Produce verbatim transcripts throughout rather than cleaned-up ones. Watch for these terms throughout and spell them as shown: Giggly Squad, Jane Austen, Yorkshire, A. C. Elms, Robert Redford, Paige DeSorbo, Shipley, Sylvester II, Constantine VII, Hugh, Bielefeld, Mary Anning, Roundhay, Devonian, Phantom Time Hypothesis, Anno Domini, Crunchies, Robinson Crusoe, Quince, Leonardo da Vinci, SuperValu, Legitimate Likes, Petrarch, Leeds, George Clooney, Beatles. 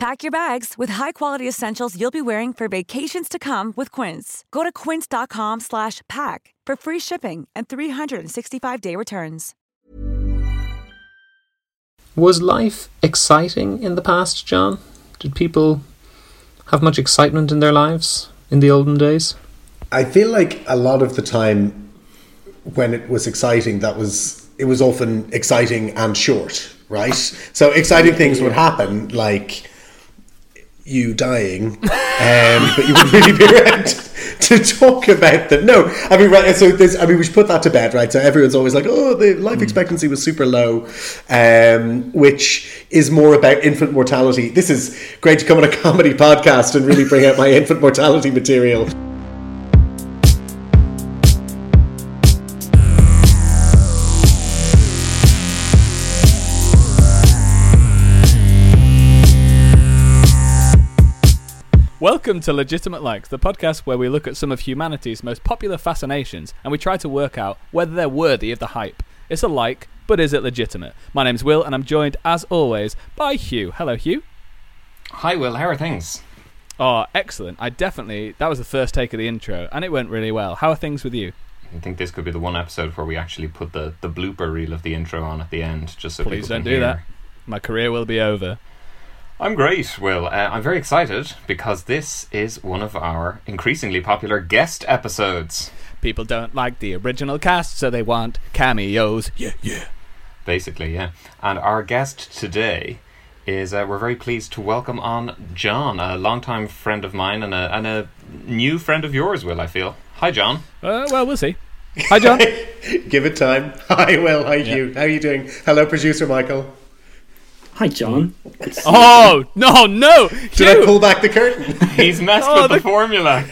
Pack your bags with high-quality essentials you'll be wearing for vacations to come with Quince. Go to quince.com slash pack for free shipping and three hundred sixty-five day returns. Was life exciting in the past, John? Did people have much excitement in their lives in the olden days? I feel like a lot of the time when it was exciting, that was it was often exciting and short, right? So exciting things would happen, like you dying, um, but you wouldn't really be around to talk about them. No, I mean, right. So there's, I mean, we should put that to bed, right? So everyone's always like, "Oh, the life expectancy was super low," um, which is more about infant mortality. This is great to come on a comedy podcast and really bring out my infant mortality material. Welcome to Legitimate Likes, the podcast where we look at some of humanity's most popular fascinations and we try to work out whether they're worthy of the hype. It's a like, but is it legitimate? My name's Will and I'm joined, as always, by Hugh. Hello, Hugh. Hi, Will. How are things? Oh, excellent. I definitely... That was the first take of the intro and it went really well. How are things with you? I think this could be the one episode where we actually put the, the blooper reel of the intro on at the end, just so Please people can hear. Please don't do that. My career will be over. I'm great, Will. Uh, I'm very excited because this is one of our increasingly popular guest episodes. People don't like the original cast, so they want cameos. Yeah, yeah. Basically, yeah. And our guest today is, uh, we're very pleased to welcome on John, a longtime friend of mine and a, and a new friend of yours, Will, I feel. Hi, John. Uh, well, we'll see. Hi, John. Give it time. Hi, Will. Hi, yeah. You. How are you doing? Hello, producer Michael. Hi, John. Oh, no, no. Did Hugh. I pull back the curtain? He's messed oh, with the, the formula.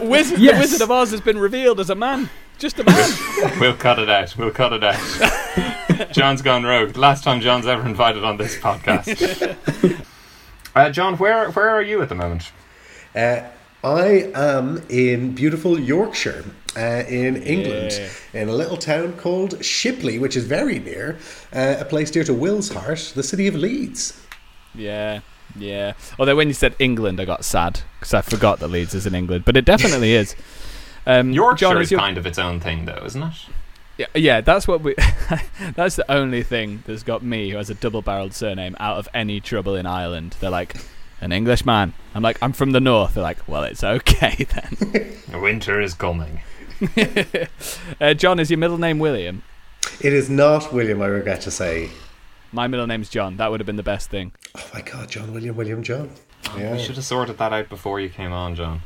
Wizard, yes. The Wizard of Oz has been revealed as a man. Just a man. We'll cut it out. We'll cut it out. John's gone rogue. Last time John's ever invited on this podcast. uh, John, where where are you at the moment? Uh, I am in beautiful Yorkshire. Uh, in England, yeah. in a little town called Shipley, which is very near, uh, a place dear to Will's heart, the city of Leeds. Yeah, yeah. Although when you said England, I got sad, because I forgot that Leeds is in England, but it definitely is. Um, Yorkshire John, is your... kind of its own thing, though, isn't it? Yeah, yeah. That's what we. That's the only thing that's got me, who has a double-barreled surname, out of any trouble in Ireland. They're like... An Englishman. I'm like, I'm from the north. They're like, well, it's okay then. Winter is coming. uh, John, is your middle name William? It is not William, I regret to say. My middle name's John. That would have been the best thing. Oh my God, John, William, William, John. Oh, yeah. We should have sorted that out before you came on, John.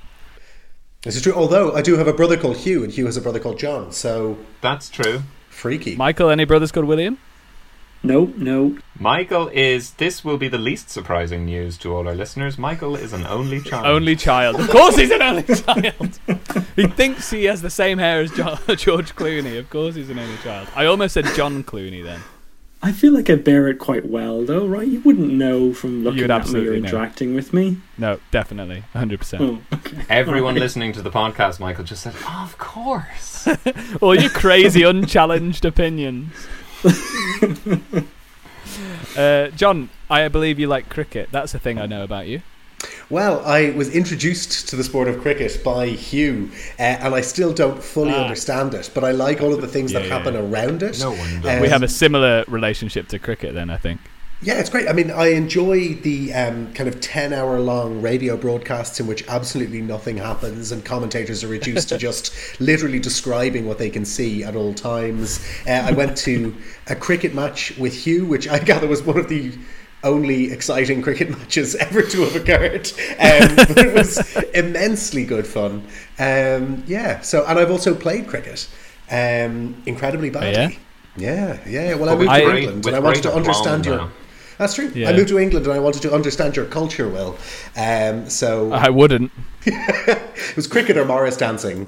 This is true. Although I do have a brother called Hugh, and Hugh has a brother called John. So that's true. Freaky. Michael, any brothers called William? No, no. Michael is, this will be the least surprising news to all our listeners, Michael is an only child. Only child. Of course he's an only child. He thinks he has the same hair as John, George Clooney. Of course he's an only child. I almost said John Clooney then. I feel like I bear it quite well, though, right? You wouldn't know from looking at me or interacting know. with me. No, definitely. one hundred percent. Oh, okay. Everyone right. listening to the podcast, Michael, just said, oh, of course. All your crazy, unchallenged opinions. uh, John, I believe you like cricket. That's a thing I know about you. Well, I was introduced to the sport of cricket by Hugh, uh, and I still don't fully ah. understand it, but I like all of the things yeah, that happen yeah. around it. No wonder. Um, we have a similar relationship to cricket then, I think. Yeah, it's great. I mean, I enjoy the um, kind of ten-hour-long radio broadcasts in which absolutely nothing happens and commentators are reduced to just literally describing what they can see at all times. Uh, I went to a cricket match with Hugh, which I gather was one of the only exciting cricket matches ever to have occurred, um, but it was immensely good fun. Um, yeah, so and I've also played cricket um, incredibly badly. Oh, yeah? yeah, yeah. Well, I moved I, to England and I wanted to understand your. Now. That's true. Yeah. I moved to England and I wanted to understand your culture, Will. Um, so I wouldn't. It was cricket or Morris dancing.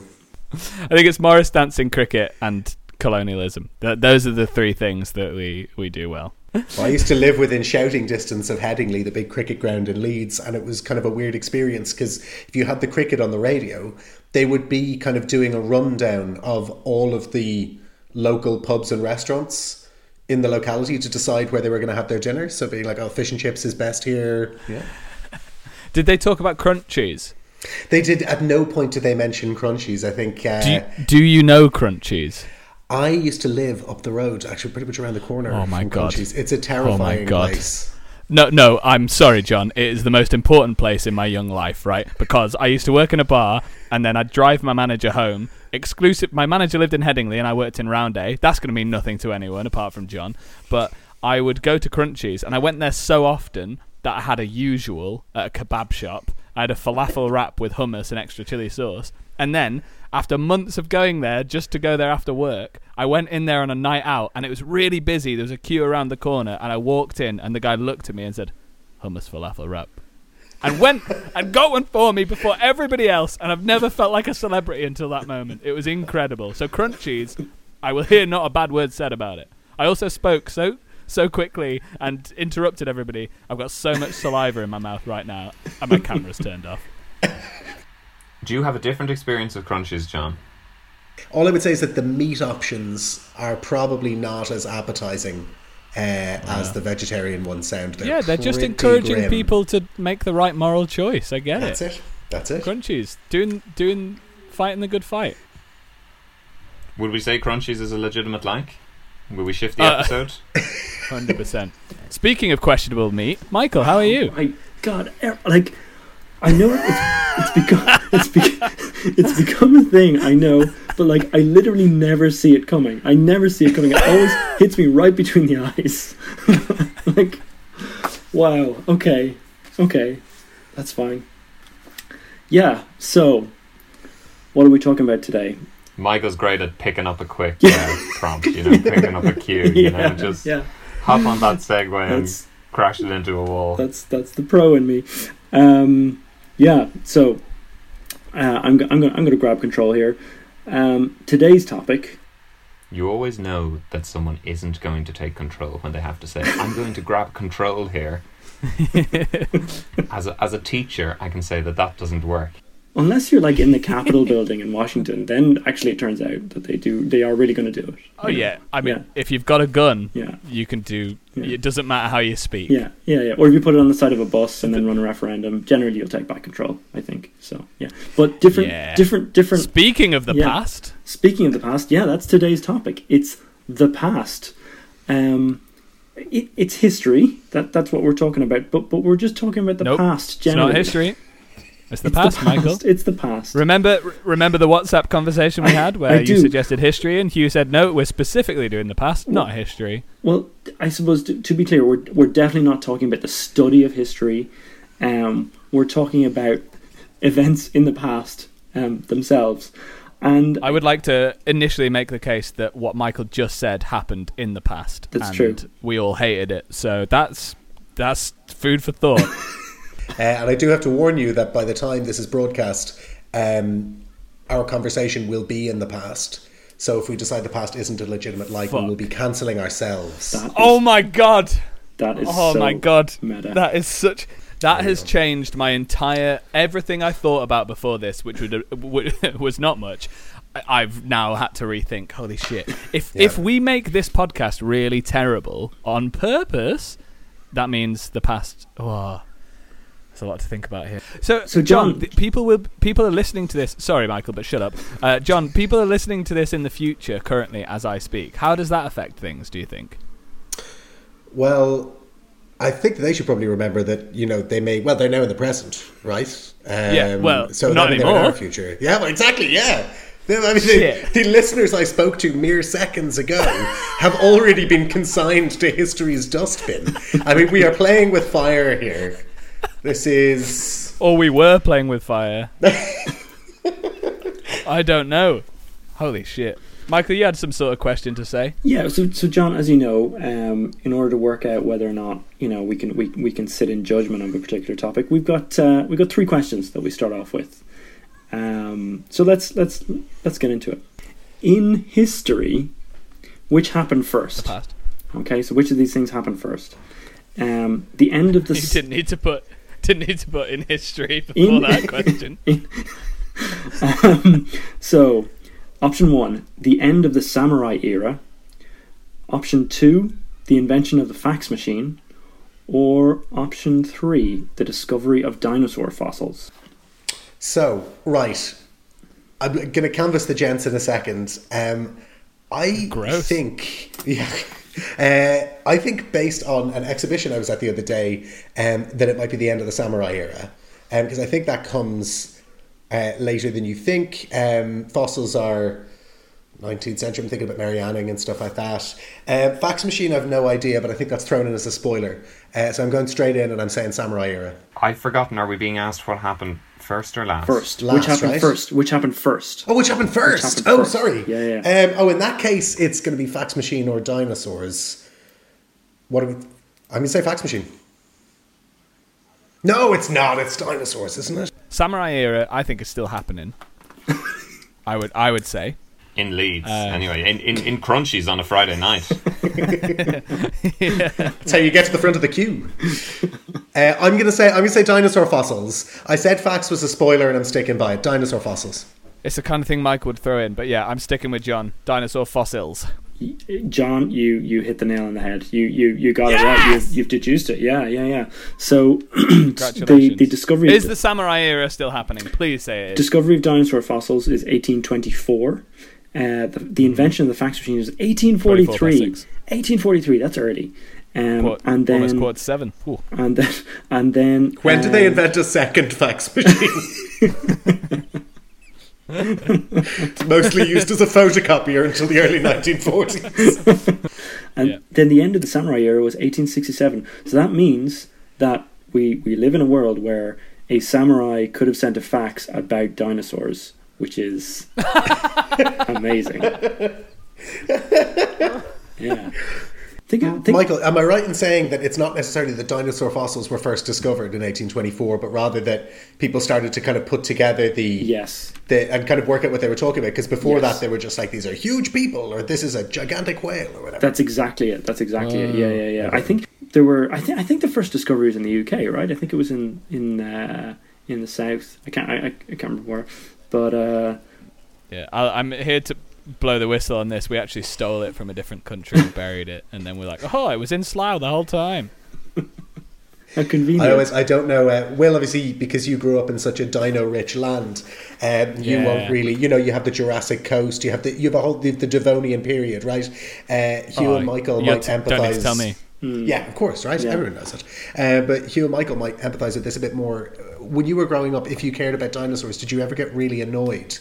I think it's Morris dancing, cricket, and colonialism. Th- those are the three things that we, we do well. Well, I used to live within shouting distance of Headingley, the big cricket ground in Leeds, and it was kind of a weird experience because if you had the cricket on the radio, they would be kind of doing a rundown of all of the local pubs and restaurants in the locality to decide where they were going to have their dinner. So being like, oh, fish and chips is best here. Yeah. Did they talk about Crunchies? They did. At no point did they mention Crunchies, I think. Uh, do, you, do you know Crunchies? I used to live up the road, actually, pretty much around the corner. Oh my god! Crunchies. It's a terrifying oh god. place. No, no, I'm sorry, John. It is the most important place in my young life, right? Because I used to work in a bar, and then I'd drive my manager home. Exclusive. My manager lived in Headingley, and I worked in Roundhay. That's going to mean nothing to anyone apart from John. But I would go to Crunchies, and I went there so often that I had a usual at a kebab shop. I had a falafel wrap with hummus and extra chili sauce, and then, after months of going there, just to go there after work, I went in there on a night out, and it was really busy. There was a queue around the corner, and I walked in, and the guy looked at me and said, hummus falafel wrap. And went and got one for me before everybody else, and I've never felt like a celebrity until that moment. It was incredible. So Crunchies, I will hear not a bad word said about it. I also spoke so so quickly and interrupted everybody. I've got so much saliva in my mouth right now, and my camera's turned off. Do you have a different experience of Crunchies, John? All I would say is that the meat options are probably not as appetizing uh, yeah. as the vegetarian ones sound. They're yeah, they're just encouraging grim. people to make the right moral choice. I get That's it. That's it. That's it. Crunchies. Doing, doing, fighting the good fight. Would we say Crunchies is a legitimate like? Will we shift the uh, episode? one hundred percent. Speaking of questionable meat, Michael, how are you? Oh my God, like, I know it's, it's become it's become it's become a thing. I know, but like I literally never see it coming. I never see it coming. It always hits me right between the eyes. Like, wow. Okay, okay, that's fine. Yeah. So, what are we talking about today? Michael's great at picking up a quick yeah. uh, prompt. You know, picking up a cue. You yeah, know, just yeah. hop on that segue that's, and crash it into a wall. That's that's the pro in me. Um. Yeah, so uh, I'm I'm going I'm going to grab control here. Um, today's topic. You always know that someone isn't going to take control when they have to say, "I'm going to grab control here." As a, as a teacher, I can say that that doesn't work. Unless you're like in the Capitol building in Washington, then actually it turns out that they do. They are really going to do it. Oh yeah, know? I mean, yeah. if you've got a gun, yeah. you can do. Yeah. It doesn't matter how you speak. Yeah, yeah, yeah. Or if you put it on the side of a bus and then run a referendum, generally you'll take back control. I think so. Yeah, but different, yeah. different, different. Speaking of the yeah. past. Speaking of the past, yeah, that's today's topic. It's the past. Um, it, it's history. That that's what we're talking about. But but we're just talking about the nope. past. Generally, it's not history. It's the, it's past, the past, Michael. It's the past. Remember remember the WhatsApp conversation we I, had where I you do. suggested history and Hugh said, no, we're specifically doing the past, well, not history. Well, I suppose, to, to be clear, we're, we're definitely not talking about the study of history. Um, we're talking about events in the past um, themselves. And I would like to initially make the case that what Michael just said happened in the past. That's and true. We all hated it. So that's that's food for thought. Uh, and I do have to warn you that by the time this is broadcast, um, our conversation will be in the past. So if we decide the past isn't a legitimate like, Fuck. we will be cancelling ourselves. That is, oh my god! That is oh so my god! Meta. That is such. That has changed my entire everything I thought about before this, which would, would was not much. I've now had to rethink. Holy shit! If yeah. if we make this podcast really terrible on purpose, that means the past. Oh, there's a lot to think about here. So, so John, John th- people will people are listening to this. Sorry, Michael, but shut up, uh, John. People are listening to this in the future, currently as I speak. How does that affect things? Do you think? Well, I think they should probably remember that, you know, they may, well, they're now in the present, right? Um, yeah, well, so not anymore. In our future. Yeah, well, exactly, yeah. I mean, the, the listeners I spoke to mere seconds ago have already been consigned to history's dustbin. I mean, we are playing with fire here. This is... Or we were playing with fire. I don't know. Holy shit. Michael, you had some sort of question to say. Yeah, so so John, as you know, um, in order to work out whether or not, you know, we can we we can sit in judgment on a particular topic, we've got uh, we've got three questions that we start off with. Um, so let's let's let's get into it. In history, which happened first? The past. Okay, so which of these things happened first? Um, the end of the. You s- didn't need to put didn't need to put in history before in, that question. In, um, so. Option one, the end of the samurai era. Option two, the invention of the fax machine. Or option three, the discovery of dinosaur fossils. So, right. I'm going to canvass the gents in a second. Um, I Gross. think... Yeah. Uh, I think based on an exhibition I was at the other day, um, that it might be the end of the samurai era. Um, because I think that comes... Uh, later than you think. Um, fossils are nineteenth century. I'm thinking about Mary Anning and stuff like that. Uh, fax machine, I've no idea, but I think that's thrown in as a spoiler. Uh, so I'm going straight in and I'm saying samurai era. I've forgotten. Are we being asked what happened first or last? First. Last, which happened right? first? Which happened first? Oh, which happened first? Which happened oh, first. sorry. Yeah, yeah. Um, oh, in that case, it's going to be fax machine or dinosaurs. What are we... I'm going to say fax machine. No, it's not. It's dinosaurs, isn't it? Samurai era, I think, is still happening. I would, I would say. In Leeds, um, anyway. In, in in Crunchies on a Friday night. yeah. That's how you get to the front of the queue. Uh, I'm gonna say, I'm gonna say dinosaur fossils. I said fax was a spoiler, and I'm sticking by it. Dinosaur fossils. It's the kind of thing Mike would throw in, but yeah, I'm sticking with John. Dinosaur fossils. John, you, you hit the nail on the head. You you, you got yes! it right. You've, you've deduced it. Yeah, yeah, yeah. So the, the discovery is of the, the samurai era still happening? Please say it. Discovery of dinosaur fossils is eighteen twenty-four. Uh, the, the invention of the fax machine is eighteen forty-three. eighteen forty-three. That's early. Um, Quart, and then almost quarter seven. Ooh. And then and then when uh, did they invent a second fax machine? It's mostly used as a photocopier until the early nineteen forties. And yeah. then the end of the samurai era was eighteen sixty-seven. So that means that we, we live in a world where a samurai could have sent a fax about dinosaurs, which is amazing. Yeah. Think, think. Michael, am I right in saying that it's not necessarily that dinosaur fossils were first discovered in eighteen twenty-four, but rather that people started to kind of put together the... Yes. The, and kind of work out what they were talking about, because before yes. that they were just like, these are huge people, or this is a gigantic whale, or whatever. That's exactly it. That's exactly uh, it. Yeah, yeah, yeah. Okay. I think there were... I, th- I think the first discovery was in the U K, right? I think it was in in uh, in the south. I can't, I, I can't remember where. But... Uh, yeah, I, I'm here to... blow the whistle on this. We actually stole it from a different country and buried it, and then we're like, oh, it was in Slough the whole time. How convenient. I always, I don't know. Uh, Will, obviously, because you grew up in such a dino-rich land, um, you yeah. won't really, you know, you have the Jurassic Coast, you have the, you have a whole the, the Devonian period, right? Uh, Hugh oh, and Michael might t- empathise. Don't need to tell me. Mm. Yeah, of course, right? Yeah. Everyone knows it. Uh, but Hugh and Michael might empathise with this a bit more. When you were growing up, if you cared about dinosaurs, did you ever get really annoyed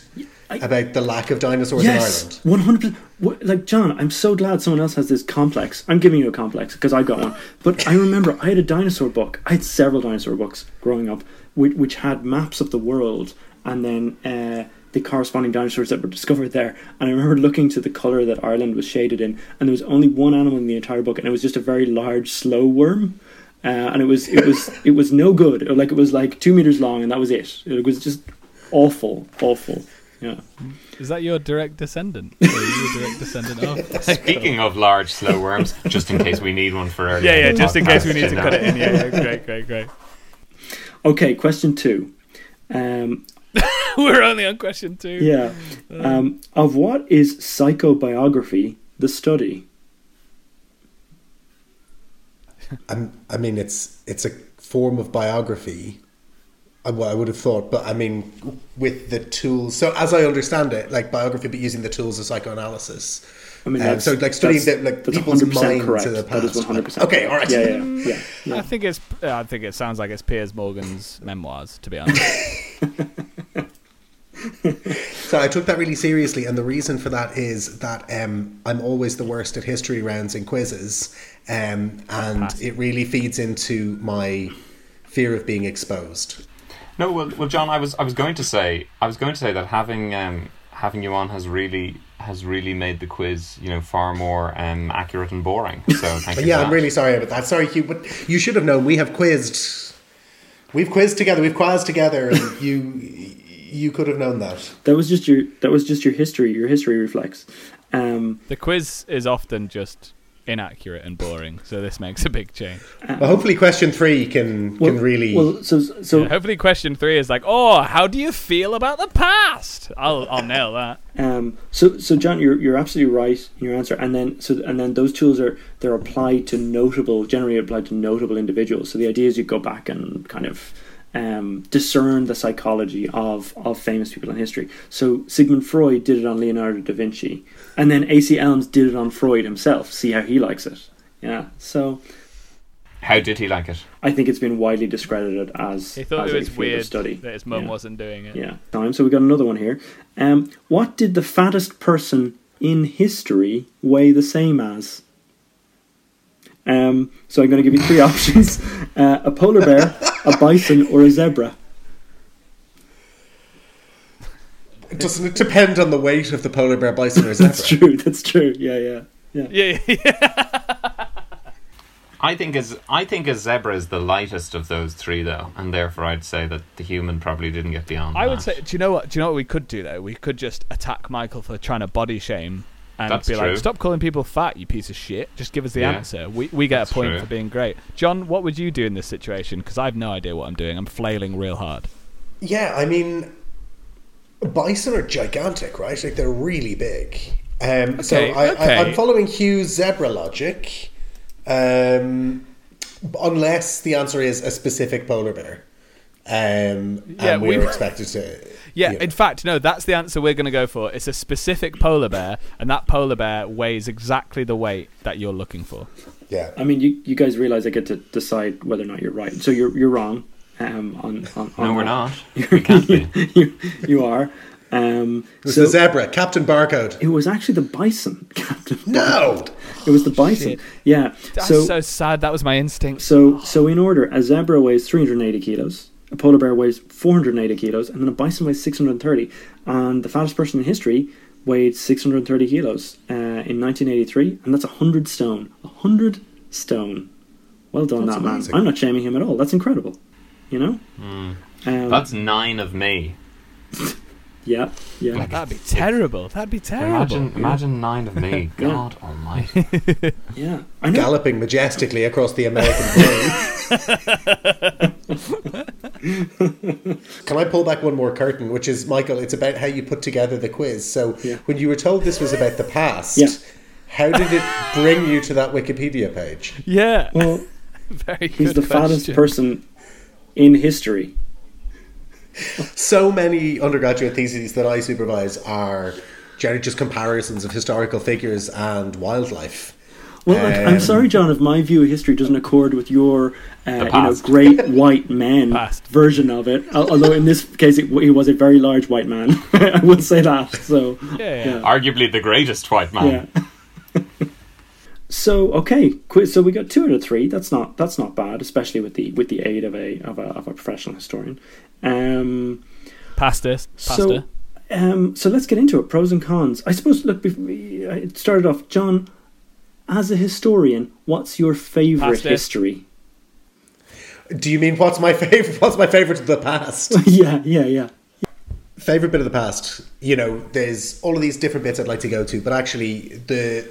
I, about the lack of dinosaurs yes, in Ireland? Yes, one hundred percent. Like, John, I'm so glad someone else has this complex. I'm giving you a complex because I got one. But I remember I had a dinosaur book. I had several dinosaur books growing up, which, which had maps of the world and then... Uh, the corresponding dinosaurs that were discovered there. And I remember looking to the colour that Ireland was shaded in, and there was only one animal in the entire book, and it was just a very large slow worm. Uh, and it was it was it was no good. Like it was like two meters long, and that was it. It was just awful, awful. Yeah. Is that your direct descendant? Or are you a direct descendant of? Speaking of large, slow worms, just in case we need one for our yeah, yeah, just in case we need to cut it in. Yeah, yeah, great, great, great. Okay, question two. Um, We're only on question two. Yeah. Um, of what is psychobiography the study? I'm, I mean, it's it's a form of biography. I would have thought, but I mean, with the tools. So, as I understand it, like biography, but using the tools of psychoanalysis. I mean, um, so like studying the, like people's mind correct. To the past. That is one hundred percent okay, all right. Yeah, yeah, yeah, yeah. I think it's. I think it sounds like it's Piers Morgan's memoirs, to be honest. So I took that really seriously, and the reason for that is that um, I'm always the worst at history rounds and quizzes, um, and Pass. It really feeds into my fear of being exposed. No, well, well, John, I was, I was going to say, I was going to say that having, um, having you on has really, has really made the quiz, you know, far more um, accurate and boring. So thank you. Yeah, for that. I'm really sorry about that. Sorry, Hugh, but you should have known. We have quizzed, we've quizzed together, we've quizzed together, and you, you could have known that. That was just your, that was just your history, your history reflex. Um, the quiz is often just inaccurate and boring, so this makes a big change. Um, well, hopefully question three can well, can really well so so yeah, hopefully question three is like, oh, how do you feel about the past? I'll I'll nail that. Um so so John, you're you're absolutely right in your answer. And then so and then those tools are they're applied to notable generally applied to notable individuals. So the idea is you go back and kind of Um, discern the psychology of, of famous people in history. So Sigmund Freud did it on Leonardo da Vinci, and then A. C. Elms did it on Freud himself. See how he likes it. Yeah. So, how did he like it? I think it's been widely discredited as he thought as it was weird study. That his mum yeah. wasn't doing it. Yeah. Time. So we got another one here. Um, what did the fattest person in history weigh the same as? Um, so I'm going to give you three options: uh, a polar bear, a bison, or a zebra. Doesn't it depend on the weight of the polar bear, bison, or zebra? That's true. That's true. Yeah, yeah, yeah. yeah, yeah. I think as I think a zebra is the lightest of those three, though, and therefore I'd say that the human probably didn't get beyond. I that. would say. Do you know what? Do you know what we could do though? We could just attack Michael for trying to body shame. And That's be like, true. Stop calling people fat, you piece of shit. Just give us the yeah. answer. We we get That's a point true. For being great. John, what would you do in this situation? Because I have no idea what I'm doing. I'm flailing real hard. Yeah, I mean, bison are gigantic, right? Like, they're really big. Um, okay, so I, okay. I, I'm following Hugh's zebra logic. Um, unless the answer is a specific polar bear. Um, yeah, and we were expected to... Yeah, you know. In fact, no, that's the answer we're going to go for. It's a specific polar bear, and that polar bear weighs exactly the weight that you're looking for. Yeah. I mean, you, you guys realize I get to decide whether or not you're right. So you're you're wrong. Um, on, on, on No, we're not. We can't be. you, you are. Um, it was so, the zebra, Captain Barcode. It was actually the bison, Captain No! Barcode. It was the bison. Shit. Yeah. That's so, so sad. That was my instinct. So, so in order, a zebra weighs three hundred eighty kilos. A polar bear weighs four hundred eighty kilos, and then a bison weighs six hundred thirty. And the fattest person in history weighed six hundred thirty kilos uh, in nineteen eighty-three, and that's one hundred stone. one hundred stone. Well done, that's that amazing. Man. I'm not shaming him at all. That's incredible. You know? Mm. Um, that's nine of me. Yeah, yeah. Like, that'd be terrible. That'd be terrible. Imagine, imagine nine of me. God yeah. almighty. Yeah, I know. Galloping majestically across the American plains. Can I pull back one more curtain, which is, Michael, it's about how you put together the quiz. So yeah. when you were told this was about the past, yeah. how did it bring you to that Wikipedia page? Yeah. Well, very good he's the question. Fattest person in history. So many undergraduate theses that I supervise are generally just comparisons of historical figures and wildlife. Well, um, I'm sorry, John, if my view of history doesn't accord with your uh, you know, great white man version of it. Although in this case, it, it was a very large white man. I would say that. So, yeah, yeah. Yeah. Arguably the greatest white man. Yeah. So okay, so we got two out of three. That's not that's not bad, especially with the with the aid of a of a, of a professional historian. Um, past this, past so, it. Um, so let's get into it. Pros and cons. I suppose. Look, it started off, John. As a historian, what's your favourite history? Do you mean what's my favourite? What's my favourite of the past? yeah, yeah, yeah. Favorite bit of the past. You know, there's all of these different bits I'd like to go to, but actually the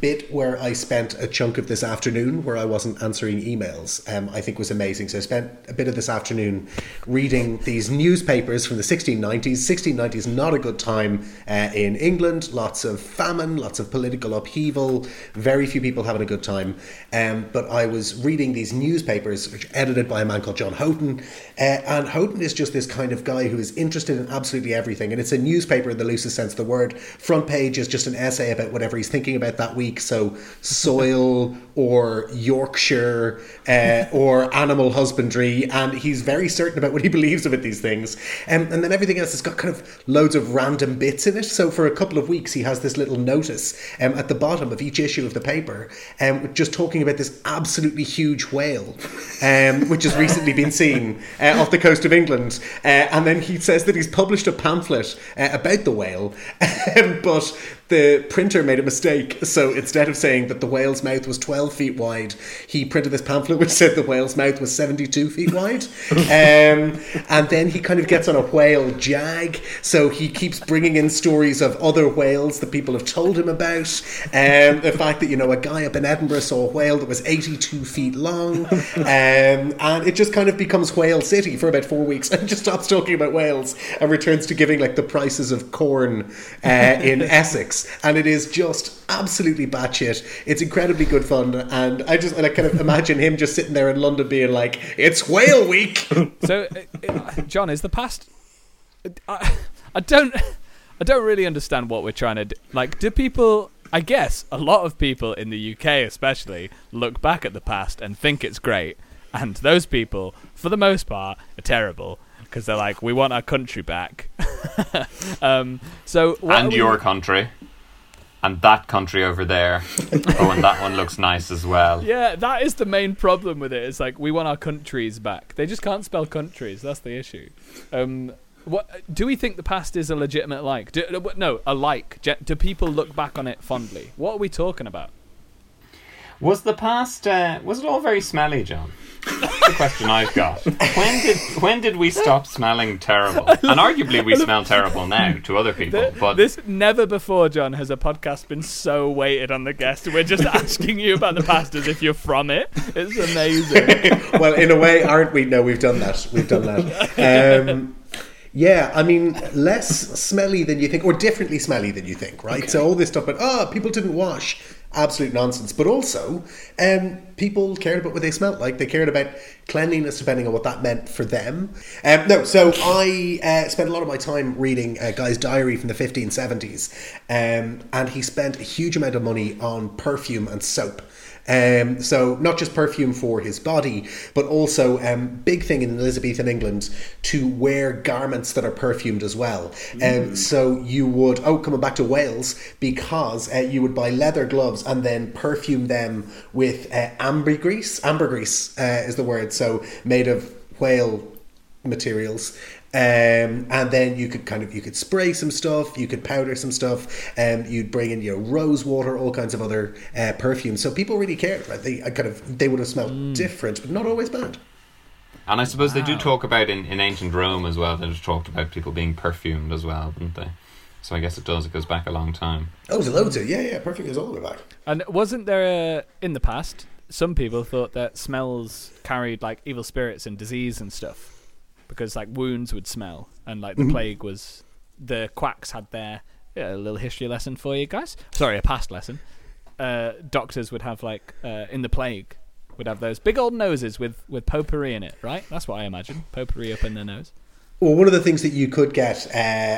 bit where I spent a chunk of this afternoon where I wasn't answering emails, um, I think was amazing. So I spent a bit of this afternoon reading these newspapers from the sixteen nineties. sixteen nineties, not a good time uh, in England. Lots of famine, lots of political upheaval, very few people having a good time. Um, but I was reading these newspapers, which are edited by a man called John Houghton. Uh, and Houghton is just this kind of guy who is interested in absolutely everything. And it's a newspaper in the loosest sense of the word. Front page is just an essay about whatever he's thinking about that week. So soil or Yorkshire uh, or animal husbandry, and he's very certain about what he believes about these things, um, and then everything else has got kind of loads of random bits in it. So for a couple of weeks he has this little notice um, at the bottom of each issue of the paper, um, just talking about this absolutely huge whale um, which has recently been seen uh, off the coast of England, uh, and then he says that he's published a pamphlet uh, about the whale, but the printer made a mistake. So instead of saying that the whale's mouth was twelve feet wide, he printed this pamphlet which said the whale's mouth was seventy-two feet wide. Um, and then he kind of gets on a whale jag. So he keeps bringing in stories of other whales that people have told him about. Um, the fact that, you know, a guy up in Edinburgh saw a whale that was eighty-two feet long. Um, and it just kind of becomes Whale City for about four weeks and just stops talking about whales and returns to giving like the prices of corn uh, in Essex. And it is just absolutely batshit. It's incredibly good fun, and I just I kind of imagine him just sitting there in London being like, "It's Whale Week." So, uh, John, is the past? I, I don't, I don't really understand what we're trying to do. Like, do people? I guess a lot of people in the U K, especially, look back at the past and think it's great, and those people, for the most part, are terrible. Because they're like, we want our country back. um, so And we... your country. And that country over there. Oh, and that one looks nice as well. Yeah, that is the main problem with it. It's like, we want our countries back. They just can't spell countries. That's the issue. Um, what do we think the past is a legitimate like? Do, no, a like. Do people look back on it fondly? What are we talking about? Was the past... Uh, was it all very smelly, John? That's the question I've got. When did when did we stop smelling terrible? And arguably we smell terrible now to other people. But this never before, John, has a podcast been so weighted on the guest. We're just asking you about the past as if you're from it. It's amazing. Well, in a way, aren't we? No, we've done that. We've done that. Um, yeah, I mean, less smelly than you think, or differently smelly than you think, right? Okay. So all this stuff about, oh, people didn't wash. Absolute nonsense. But also, um, people cared about what they smelled like. They cared about cleanliness, depending on what that meant for them. Um, no, so I uh, spent a lot of my time reading a guy's diary from the fifteen seventies. Um, and he spent a huge amount of money on perfume and soap. Um, so not just perfume for his body, but also um, big thing in Elizabethan England to wear garments that are perfumed as well. Mm. Um, so you would, oh, coming back to Wales, because uh, you would buy leather gloves and then perfume them with uh, ambergris. Ambergris uh, is the word, so made of whale materials. Um, and then you could kind of, you could spray some stuff, you could powder some stuff, and um, you'd bring in, you know, rose water, all kinds of other uh, perfumes. So people really cared, right? They kind of, they would have smelled mm. different, but not always bad. And I suppose wow. they do talk about in, in ancient Rome as well, they talked about people being perfumed as well, didn't they? So I guess it does, it goes back a long time. Oh, there's loads of, yeah, yeah, perfume goes all the way back. And wasn't there, uh, in the past, some people thought that smells carried like evil spirits and disease and stuff? Because like wounds would smell, and like the mm-hmm. plague was, the quacks had their yeah, a little history lesson for you guys. Sorry, a past lesson. Uh, doctors would have like uh, in the plague would have those big old noses with with potpourri in it, right? That's what I imagine, potpourri up in their nose. Well, one of the things that you could get, uh,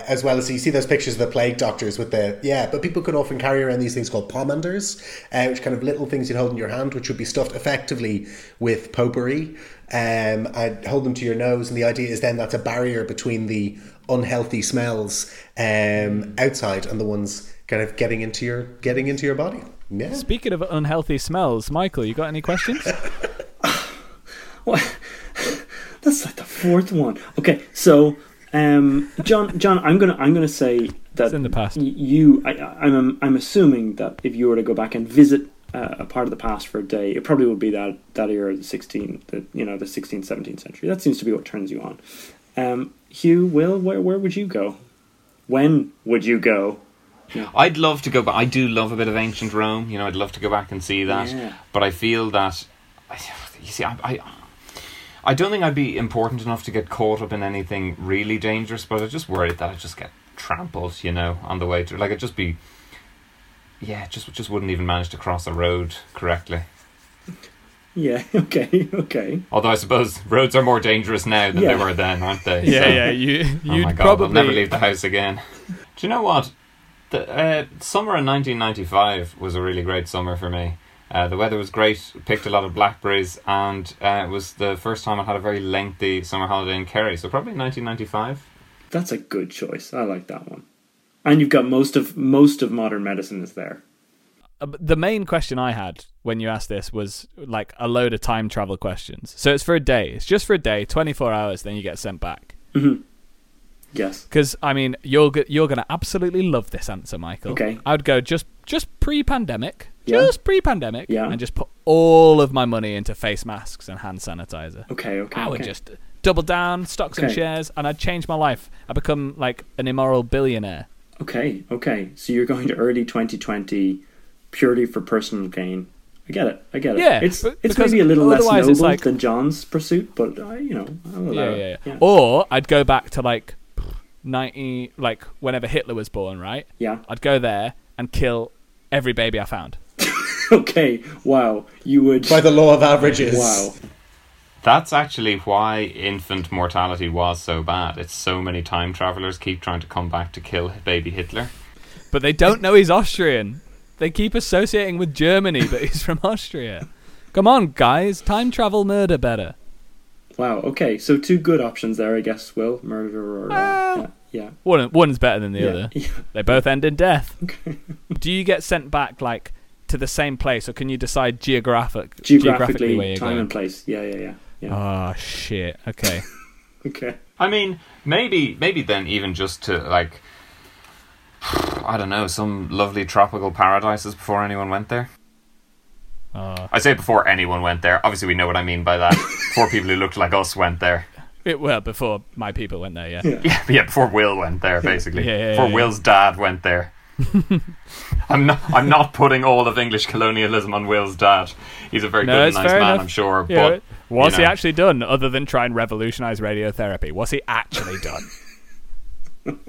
as well as you see those pictures of the plague doctors with the, yeah, but people could often carry around these things called pomanders, uh, which kind of little things you'd hold in your hand, which would be stuffed effectively with potpourri. Um, I'd hold them to your nose, and the idea is then that's a barrier between the unhealthy smells um, outside and the ones kind of getting into your getting into your body. Yeah. Speaking of unhealthy smells, Michael, you got any questions? What? That's like the fourth one. Okay, so um, John, John, I'm gonna, I'm gonna say that it's in the past. You, I, I'm, I'm assuming that if you were to go back and visit uh, a part of the past for a day, it probably would be that that era, the sixteenth, the you know, the sixteenth, seventeenth century. That seems to be what turns you on. Um, Hugh, Will, where where would you go? When would you go? Yeah. I'd love to go back. I do love a bit of ancient Rome. You know, I'd love to go back and see that. Yeah. But I feel that, you see, I, I, I don't think I'd be important enough to get caught up in anything really dangerous. But I just worried that I'd just get trampled, you know, on the way through. Like, I'd just be, yeah, just just wouldn't even manage to cross a road correctly. Yeah, okay, okay. Although I suppose roads are more dangerous now than yeah. they were then, aren't they? Yeah, so, yeah, you, you'd oh my God, probably... I'll never leave the house again. Do you know what? The uh, summer in nineteen ninety-five was a really great summer for me. Uh, the weather was great, picked a lot of blackberries, and uh, it was the first time I had a very lengthy summer holiday in Kerry, so probably nineteen ninety-five. That's a good choice. I like that one. And you've got most of most of modern medicine is there. The main question I had when you asked this was like a load of time travel questions. So it's for a day. It's just for a day, twenty-four hours, then you get sent back. Mm-hmm. Yes. Because, I mean, you're, you're going to absolutely love this answer, Michael. Okay. I would go just, just pre-pandemic, yeah. just pre-pandemic, yeah. and just put all of my money into face masks and hand sanitizer. Okay, okay. I would okay. just double down, stocks okay. and shares, and I'd change my life. I'd become like an immoral billionaire. Okay, okay. So you're going to early twenty twenty... purely for personal gain. I get it. I get it. Yeah, it's it's maybe a little less noble like, than John's pursuit, but uh, you know, I'll allow yeah, yeah, yeah. it. Yeah. Or I'd go back to like ninety, like whenever Hitler was born, right? Yeah. I'd go there and kill every baby I found. Okay. Wow. You would by the law of averages. Wow. That's actually why infant mortality was so bad. It's so many time travelers keep trying to come back to kill baby Hitler, but they don't know he's Austrian. They keep associating with Germany, but he's from Austria. Come on, guys. Time travel murder better. Wow, okay. So two good options there, I guess, Will. Murder or... Uh, uh, yeah. One, one's better than the yeah, other. Yeah. They both end in death. Okay. Do you get sent back, like, to the same place, or can you decide geographic, geographically, geographically where you're time going? And place. Yeah, yeah, yeah. yeah. Oh, shit. Okay. Okay. I mean, maybe, maybe then even just to, like... I don't know, some lovely tropical paradises before anyone went there. Uh, I say before anyone went there. Obviously, we know what I mean by that. Before people who looked like us went there. It, well, before my people went there, yeah. Yeah, yeah, yeah before Will went there, basically. yeah, yeah, before yeah. Will's dad went there. I'm not I'm not putting all of English colonialism on Will's dad. He's a very no, good and nice man, enough. I'm sure. Yeah, but what's you know. he actually done, other than try and revolutionise radiotherapy? What's he actually done?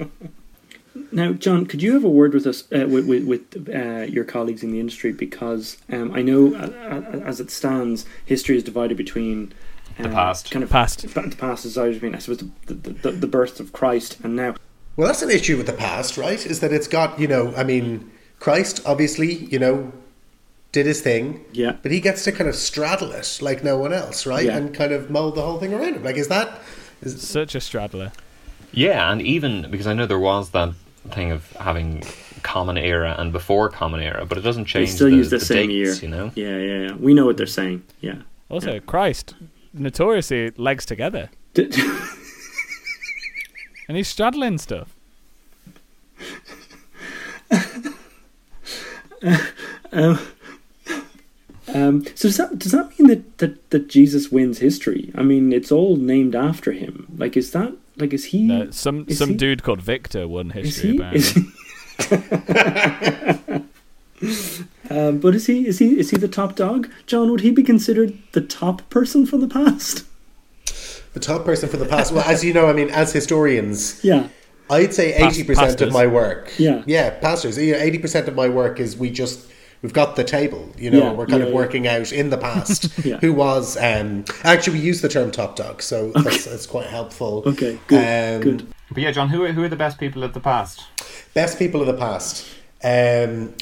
Now, John, could you have a word with us, uh, with, with, with uh, your colleagues in the industry? Because um, I know, uh, as it stands, history is divided between uh, the past, kind of past, the past is divided between, I suppose, the the, the, the birth of Christ and now. Well, that's an issue with the past, right? Is that it's got, you know, I mean, Christ obviously, you know, did his thing, yeah, but he gets to kind of straddle it like no one else, right, yeah. and kind of mold the whole thing around him. Like, is that is such a straddler? Yeah, and even because I know there was that thing of having common era and before common era, but it doesn't change. They still the, use the, the same dates, year, you know. Yeah, yeah, yeah. We know what they're saying. Yeah. Also, yeah. Christ notoriously legs together, Did- and he's straddling stuff. um, um, so does that does that mean that, that that Jesus wins history? I mean, it's all named after him. Like, is that? Like, is he... No, some is some he, dude called Victor won history, is he, apparently. Is he, um, but is he, is he is he the top dog? John, would he be considered the top person from the past? The top person from the past? Well, as you know, I mean, as historians... Yeah. I'd say eighty percent Past- of my work... Yeah. Yeah, pastors. You know, eighty percent of my work is we just... We've got the table, you know, yeah, we're kind yeah, of working yeah. out in the past yeah. who was, um, actually we use the term top dog, so okay. that's, that's quite helpful. Okay, good, um, good. But yeah, John, who are, who are the best people of the past? Best people of the past. Um,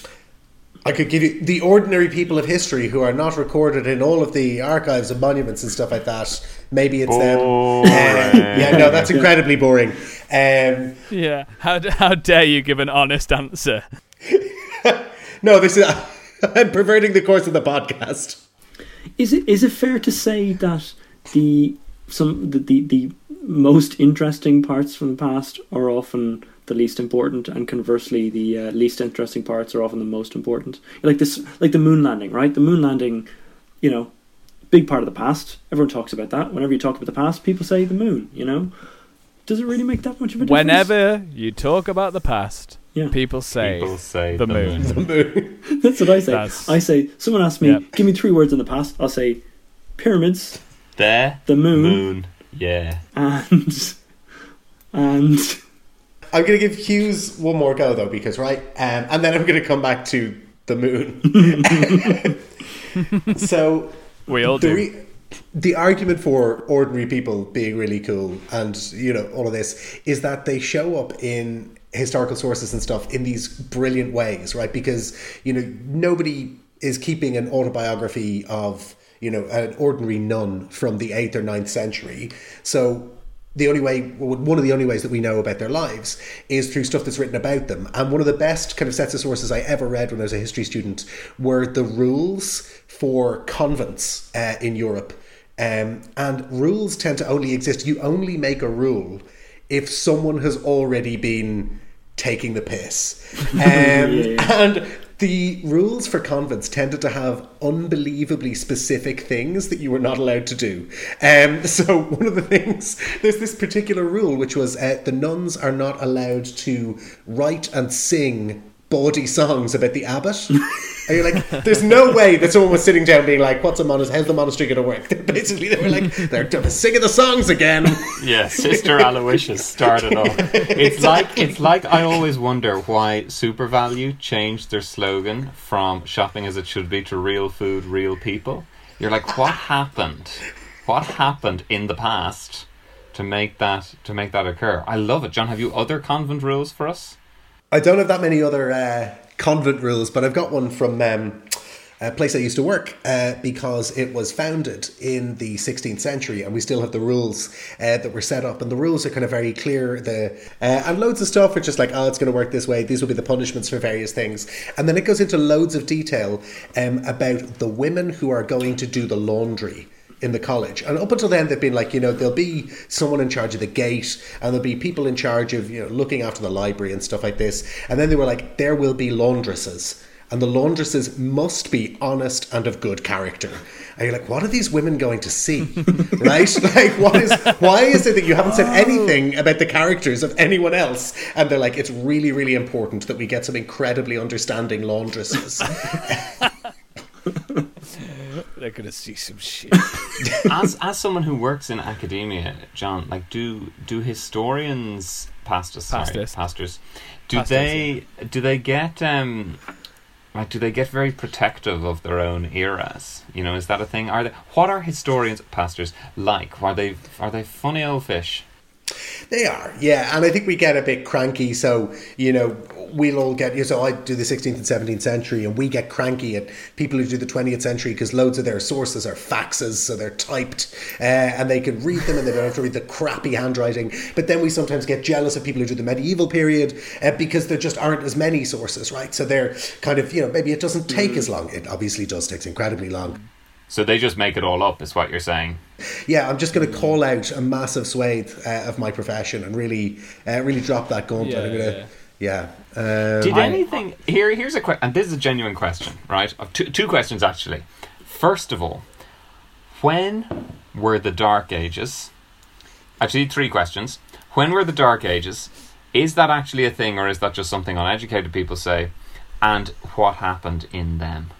I could give you the ordinary people of history who are not recorded in all of the archives and monuments and stuff like that. Maybe it's boring. them. Um, yeah, no, that's incredibly boring. Um, yeah, how how dare you give an honest answer? No, this is... I'm perverting the course of the podcast. Is it is it fair to say that the some the, the, the most interesting parts from the past are often the least important, and conversely, the uh, least interesting parts are often the most important? Like this, like the moon landing, right? The moon landing, you know, big part of the past. Everyone talks about that. Whenever you talk about the past, people say the moon. You know, Does it really make that much of a difference? Whenever you talk about the past, yeah. people say, people say the, the moon. moon. The moon. That's what I say. That's... I say, someone asks me, yep. give me three words in the past. I'll say, pyramids. There. The moon. Moon. Yeah. And... And... I'm going to give Hughes one more go, though, because, right? Um, and then I'm going to come back to the moon. So... We all the do. Re- The argument for ordinary people being really cool and, you know, all of this is that they show up in historical sources and stuff in these brilliant ways, right? Because, you know, nobody is keeping an autobiography of, you know, an ordinary nun from the eighth or ninth century. So the only way, one of the only ways that we know about their lives is through stuff that's written about them. And one of the best kind of sets of sources I ever read when I was a history student were the rules for convents uh, in Europe. Um, and rules tend to only exist. You only make a rule if someone has already been taking the piss. Um, yeah. And the rules for convents tended to have unbelievably specific things that you were not allowed to do. Um, so one of the things, there's this particular rule, which was uh, the nuns are not allowed to write and sing bawdy songs about the abbot. And you're like, there's no way that someone was sitting down being like, what's a monastery, how's the monastery going to work? Basically, they were like, they're singing the songs again. Yeah, Sister Aloysius started off. It's exactly. like it's like I always wonder why SuperValu changed their slogan from shopping as it should be to real food, real people. You're like, what happened? What happened in the past to make that to make that occur? I love it. John, have you other convent rules for us? I don't have that many other uh, convent rules, but I've got one from um, a place I used to work uh, because it was founded in the sixteenth century and we still have the rules uh, that were set up, and the rules are kind of very clear. The uh, and loads of stuff are just like, oh, it's going to work this way. These will be the punishments for various things. And then it goes into loads of detail um, about the women who are going to do the laundry in the college. And up until then, they've been like, you know, there'll be someone in charge of the gate and there'll be people in charge of, you know, looking after the library and stuff like this. And then they were like, there will be laundresses. And the laundresses must be honest and of good character. And you're like, what are these women going to see? Right? Like, what is, why is it that you haven't said anything about the characters of anyone else? And they're like, it's really, really important that we get some incredibly understanding laundresses. They're going to see some shit. As as someone who works in academia, John, like, do do historians, pastors, pastors, sorry, pastors, do pastors, they yeah. do they get um, like do they get very protective of their own eras? You know, is that a thing? Are they? What are historians, pastors like? Are they are they funny old fish? They are, yeah, and I think we get a bit cranky. So, you know, we'll all get, you know, so I do the sixteenth and seventeenth century, and we get cranky at people who do the twentieth century because loads of their sources are faxes, so they're typed uh, and they can read them and they don't have to read the crappy handwriting. But then we sometimes get jealous of people who do the medieval period uh, because there just aren't as many sources, right? So they're kind of, you know, maybe it doesn't take mm. as long. It obviously does take incredibly long. So they just make it all up, is what you're saying. Yeah, I'm just going to call out a massive swathe uh, of my profession and really, uh, really drop that gauntlet. Yeah. I'm gonna, yeah. yeah. Um, Did anything here? Here's a question, and this is a genuine question, right? Two, two questions actually. First of all, when were the Dark Ages? Actually, three questions. When were the Dark Ages? Is that actually a thing, or is that just something uneducated people say? And what happened in them?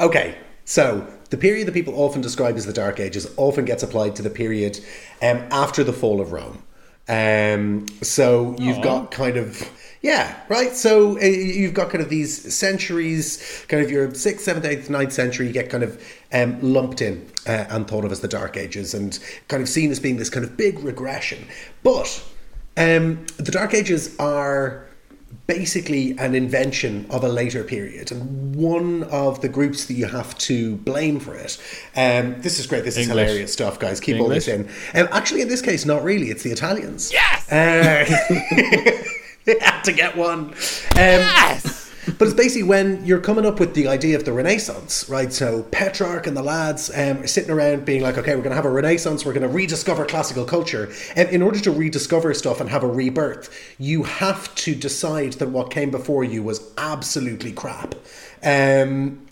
Okay, so the period that people often describe as the Dark Ages often gets applied to the period um, after the fall of Rome. Um, so you've Aww. got kind of... Yeah, right. So uh, you've got kind of these centuries, kind of your sixth, seventh, eighth, ninth century, you get kind of um, lumped in uh, and thought of as the Dark Ages and kind of seen as being this kind of big regression. But um, the Dark Ages are... basically an invention of a later period, and one of the groups that you have to blame for it. Um, this is great. This English. is hilarious stuff, guys. Keep English. all this in. Um, actually, in this case, not really. It's the Italians. Yes! Uh, they had to get one. Um, yes! But it's basically when you're coming up with the idea of the Renaissance, right? So Petrarch and the lads um, are sitting around being like, okay, we're going to have a Renaissance, we're going to rediscover classical culture. And in order to rediscover stuff and have a rebirth, you have to decide that what came before you was absolutely crap. Um,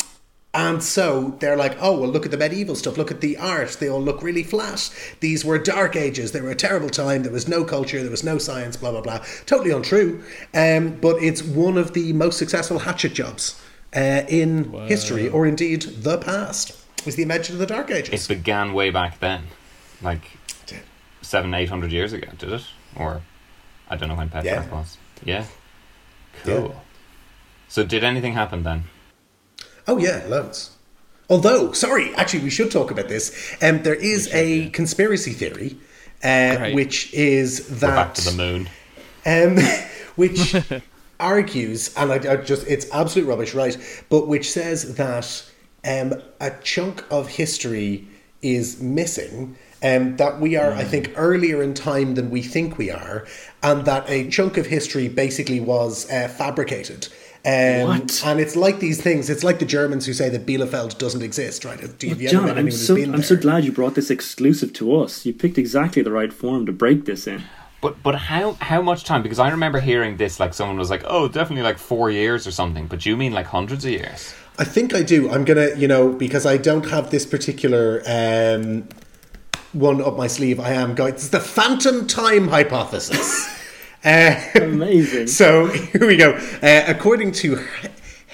And so they're like, oh, well, look at the medieval stuff. Look at the art. They all look really flat. These were dark ages. They were a terrible time. There was no culture. There was no science, blah, blah, blah. Totally untrue. Um, but it's one of the most successful hatchet jobs uh, in wow. history, or indeed the past. Was the invention of the Dark Ages. It began way back then, like seven, eight hundred years ago, did it? Or I don't know when Petrarch yeah. was. Yeah. Cool. Yeah. So did anything happen then? Oh yeah, loads. Although, sorry, actually we should talk about this. Um, there is should, a yeah. conspiracy theory, uh, right. which is that... We're back to the moon. Um, which argues, and I, I just, it's absolute rubbish, right? But which says that Um, a chunk of history is missing, um, that we are, mm. I think, earlier in time than we think we are, and that a chunk of history basically was uh, fabricated. Um, what? And it's like these things, it's like the Germans who say that Bielefeld doesn't exist, right? Do you, well, you John, I'm, so, I'm so glad you brought this exclusive to us. You picked exactly the right forum to break this in. But but how, how much time? Because I remember hearing this, like someone was like, oh, definitely like four years or something, but you mean like hundreds of years? I think I do. I'm going to, you know, because I don't have this particular um, one up my sleeve, I am going, it's the Phantom Time Hypothesis. uh, Amazing. So here we go. Uh, according to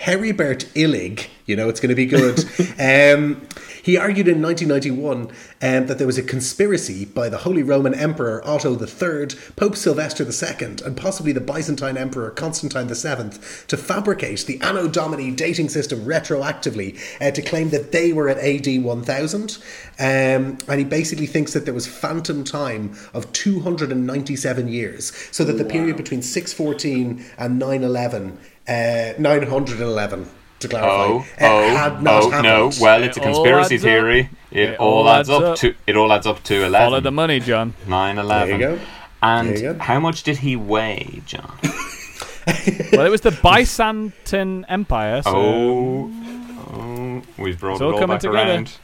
Heribert Illig, you know, it's going to be good. um, he argued in nineteen ninety-one um, that there was a conspiracy by the Holy Roman Emperor Otto the Third, Pope Sylvester the Second, and possibly the Byzantine Emperor Constantine the Seventh to fabricate the Anno Domini dating system retroactively uh, to claim that they were at A D one thousand. Um, and he basically thinks that there was phantom time of two hundred ninety-seven years, so that the wow. period between six fourteen and nine eleven, uh, nine eleven, to clarify, oh, it oh, had not oh, happened. No, well, it's a conspiracy it theory. It, it all adds, adds up, up to it all adds up to eleven. Follow the money, John. Nine eleven. There you go. And you go. How much did he weigh, John? Well, it was the Byzantine Empire. So oh, oh, we've brought it's it all, all back together. Around.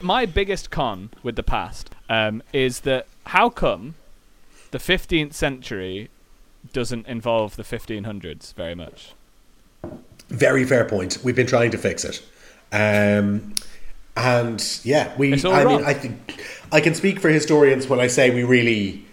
My biggest con with the past um, is that how come the fifteenth century doesn't involve the fifteen hundreds very much? Very fair point. We've been trying to fix it, um, and yeah, we. It's all I wrong. mean, I think I can speak for historians when I say we really,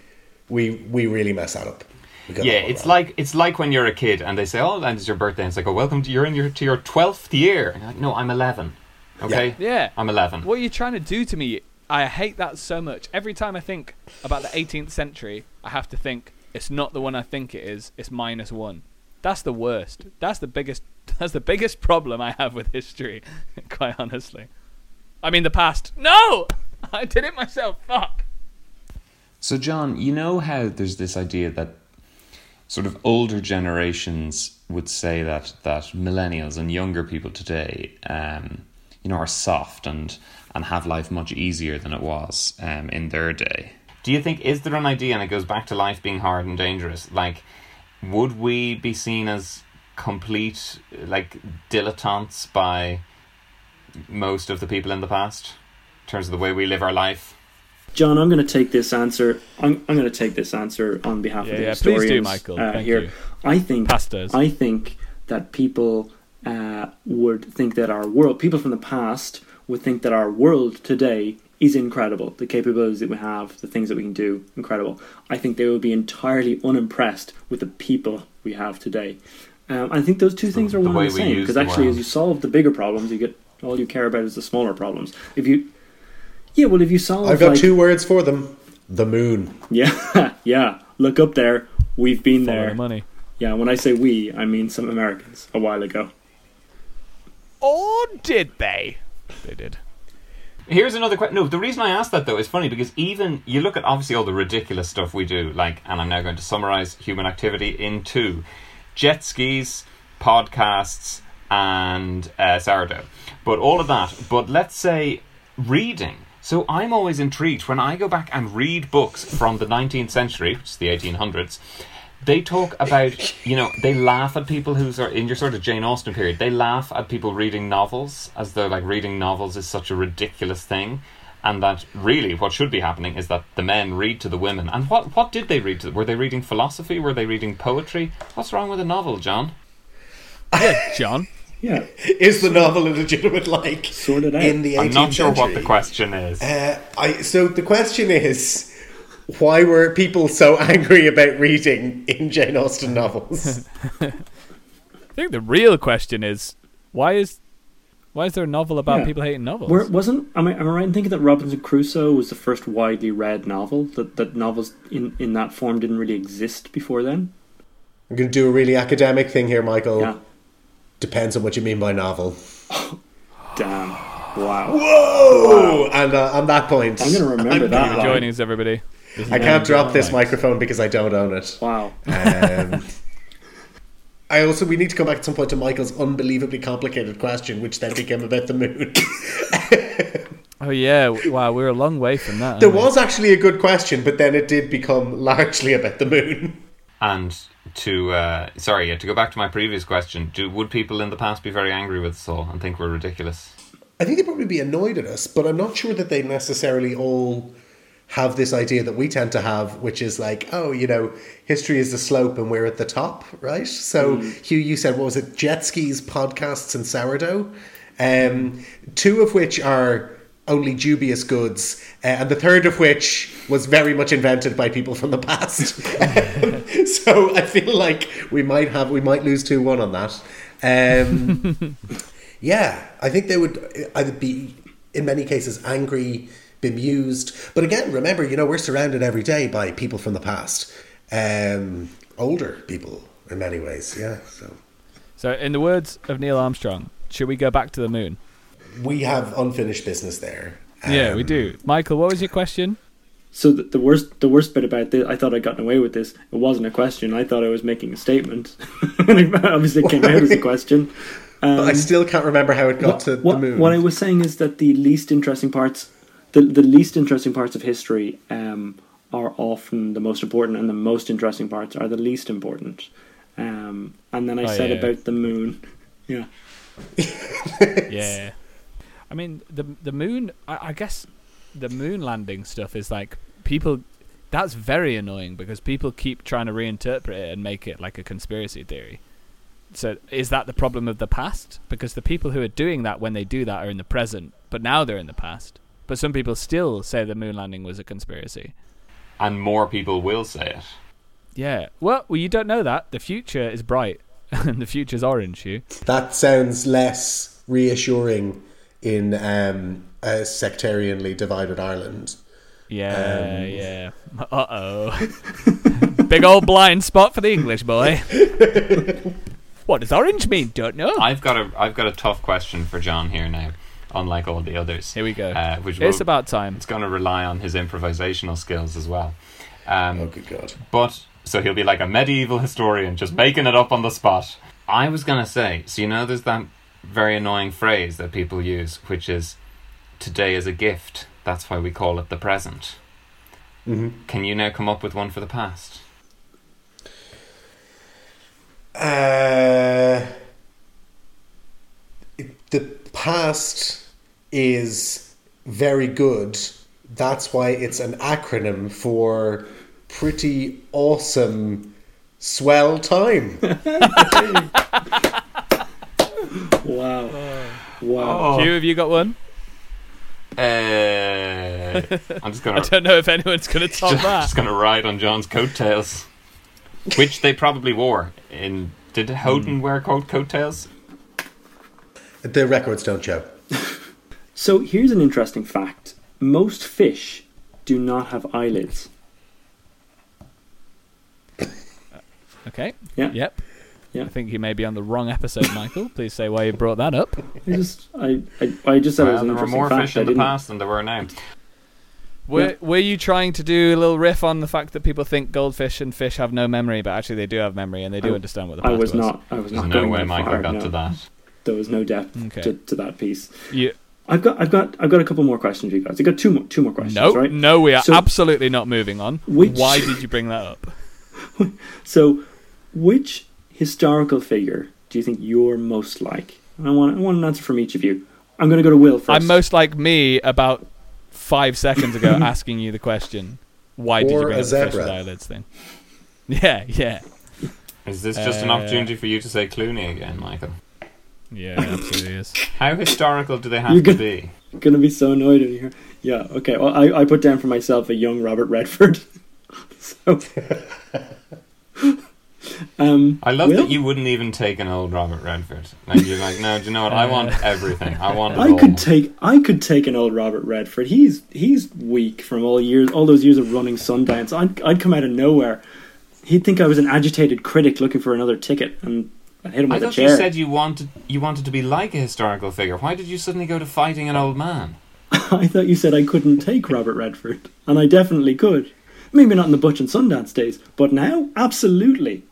we we really mess that up. Yeah, that it's wrong. like it's like when you're a kid and they say, "Oh, and it's your birthday." And it's like, "Oh, welcome to you're in your to your twelfth year." Like, no, I'm eleven. Okay, yeah. yeah, I'm eleven. What are you trying to do to me? I hate that so much. Every time I think about the eighteenth century, I have to think it's not the one I think it is. It's minus one. That's the worst. That's the biggest. That's the biggest problem I have with history, quite honestly. I mean, the past. No! I did it myself. Fuck. So, John, you know how there's this idea that sort of older generations would say that that millennials and younger people today, um, you know, are soft and, and have life much easier than it was um, in their day. Do you think, is there an idea, and it goes back to life being hard and dangerous, like, would we be seen as complete, like, dilettantes by most of the people in the past in terms of the way we live our life? John, I'm going to take this answer. I'm, I'm going to take this answer on behalf yeah, of the yeah, historians. Please do, Michael. Uh, Thank here, you. I think. Pastas. I think that people uh, would think that our world, people from the past, would think that our world today is incredible. The capabilities that we have, the things that we can do, incredible. I think they would be entirely unimpressed with the people we have today. Um, I think those two things are one and the same, because actually, as you solve the bigger problems, you get all you care about is the smaller problems. If you, yeah, well, if you solve, I've got like, two words for them: the moon. Yeah, yeah. Look up there. We've been Follow there. The money. Yeah. When I say we, I mean some Americans a while ago. Or did they? They did. Here's another question. No, the reason I asked that, though, is funny, because even you look at obviously all the ridiculous stuff we do, like, and I'm now going to summarize human activity in two. Jet skis, podcasts, and uh, sourdough. But all of that. But let's say reading. So I'm always intrigued when I go back and read books from the nineteenth century, which is the eighteen hundreds. They talk about, you know, they laugh at people who's in your sort of Jane Austen period. They laugh at people reading novels as though, like, reading novels is such a ridiculous thing. And that really what should be happening is that the men read to the women. And what, what did they read to them? Were they reading philosophy? Were they reading poetry? What's wrong with a novel, John? Yeah, John. Yeah. Is the novel a legitimate like sort it out. In the eighteenth I'm not sure century? What the question is. Uh, I, so the question is, why were people so angry about reading in Jane Austen novels? I think the real question is, why is why is there a novel about yeah. people hating novels? Where, wasn't am I am I right in thinking that Robinson Crusoe was the first widely read novel? That that novels in, in that form didn't really exist before then? I'm going to do a really academic thing here, Michael. Yeah. Depends on what you mean by novel. Damn! Wow! Whoa! Wow. And uh, on that point, I'm going to remember I'm that. For joining us, everybody. There's I can't drop this microphone because I don't own it. Wow. Um, I also, we need to come back at some point to Michael's unbelievably complicated question, which then became about the moon. Oh yeah, wow, we're a long way from that. There was we? actually a good question, but then it did become largely about the moon. And to, uh, sorry, to go back to my previous question, do would people in the past be very angry with us all and think we're ridiculous? I think they'd probably be annoyed at us, but I'm not sure that they necessarily all have this idea that we tend to have, which is like, oh, you know, history is the slope and we're at the top, right? So, mm. Hugh, you said, what was it? Jet skis, podcasts and sourdough, um, two of which are only dubious goods, uh, and the third of which was very much invented by people from the past. um, so I feel like we might have, we might lose two one on that. Um, yeah, I think they would either be, in many cases, angry, bemused, but again, remember, you know, we're surrounded every day by people from the past, um older people in many ways. Yeah. So so in the words of Neil Armstrong, should we go back to the moon? We have unfinished business there. Um, yeah, we do. Michael, what was your question? So the, the worst the worst bit about this, I thought I'd gotten away with this. It wasn't a question. I thought I was making a statement. Obviously it came out as a question. Um, but I still can't remember how it got what, to what, the moon. What I was saying is that the least interesting parts The the least interesting parts of history um, are often the most important, and the most interesting parts are the least important. Um, and then I oh, said yeah. about the moon. Yeah. Yeah. I mean, the the moon, I, I guess the moon landing stuff is like, people, that's very annoying because people keep trying to reinterpret it and make it like a conspiracy theory. So is that the problem of the past? Because the people who are doing that when they do that are in the present, but now they're in the past. But some people still say the moon landing was a conspiracy. And more people will say it. Yeah. Well, well you don't know that. The future is bright. And the future's orange, Hugh. That sounds less reassuring in um, a sectarianly divided Ireland. Yeah, um, yeah. Uh-oh. Big old blind spot for the English boy. What does orange mean? Don't know. I've got a, I've got a tough question for John here now. Unlike all the others. Here we go. Uh, which it's will, about time. It's going to rely on his improvisational skills as well. Um, oh, good God. But, so he'll be like a medieval historian, just making it up on the spot. I was going to say, so you know there's that very annoying phrase that people use, which is, today is a gift. That's why we call it the present. Mm-hmm. Can you now come up with one for the past? Uh, the... Past is very good. That's why it's an acronym for pretty awesome swell time. Wow. Wow. Hugh, have you got one? Uh, I'm just gonna, I don't know if anyone's going to top just, that. I'm just going to ride on John's coattails, which they probably wore. In, did Houghton mm. wear coat coattails? The records don't show. So here's an interesting fact. Most fish do not have eyelids. Okay. Yeah. Yep. Yeah. I think you may be on the wrong episode, Michael. Please say why you brought that up. I just, I, I, I just said well, it was an interesting fact. There were more fact. fish in the past than there were now. Were, yeah. were you trying to do a little riff on the fact that people think goldfish and fish have no memory, but actually they do have memory and they do I, understand what the past I was, was? Not. I was There's not. There's no way Michael far, got no. to that. There was no depth okay. to, to that piece. Yeah. I've got, I've got, I've got a couple more questions for you guys. I've got two more, two more questions. No, nope, right? no, we are so, absolutely not moving on. Which, Why did you bring that up? So, which historical figure do you think you're most like? And I want, I want an answer from each of you. I'm going to go to Will first. I'm most like me about five seconds ago asking you the question. Why or did you bring up the fish with eyelids thing? Yeah, yeah. Is this just uh, an opportunity for you to say Clooney again, Michael? Yeah, it absolutely is. How historical do they have You're to g- be? Gonna be so annoyed when you hear. Yeah, okay. Well, I, I put down for myself a young Robert Redford. So, um, I love Will? that you wouldn't even take an old Robert Redford. Like you're like, no, do you know what? I want everything. I want. It I all. could take. I could take an old Robert Redford. He's he's weak from all years, all those years of running Sundance. I'd I'd come out of nowhere. He'd think I was an agitated critic looking for another ticket, and I'd hit him with a chair. I thought you said you wanted you wanted to be like a historical figure. Why did you suddenly go to fighting an old man? I thought you said I couldn't take Robert Redford, and I definitely could. Maybe not in the Butch and Sundance days, but now, absolutely.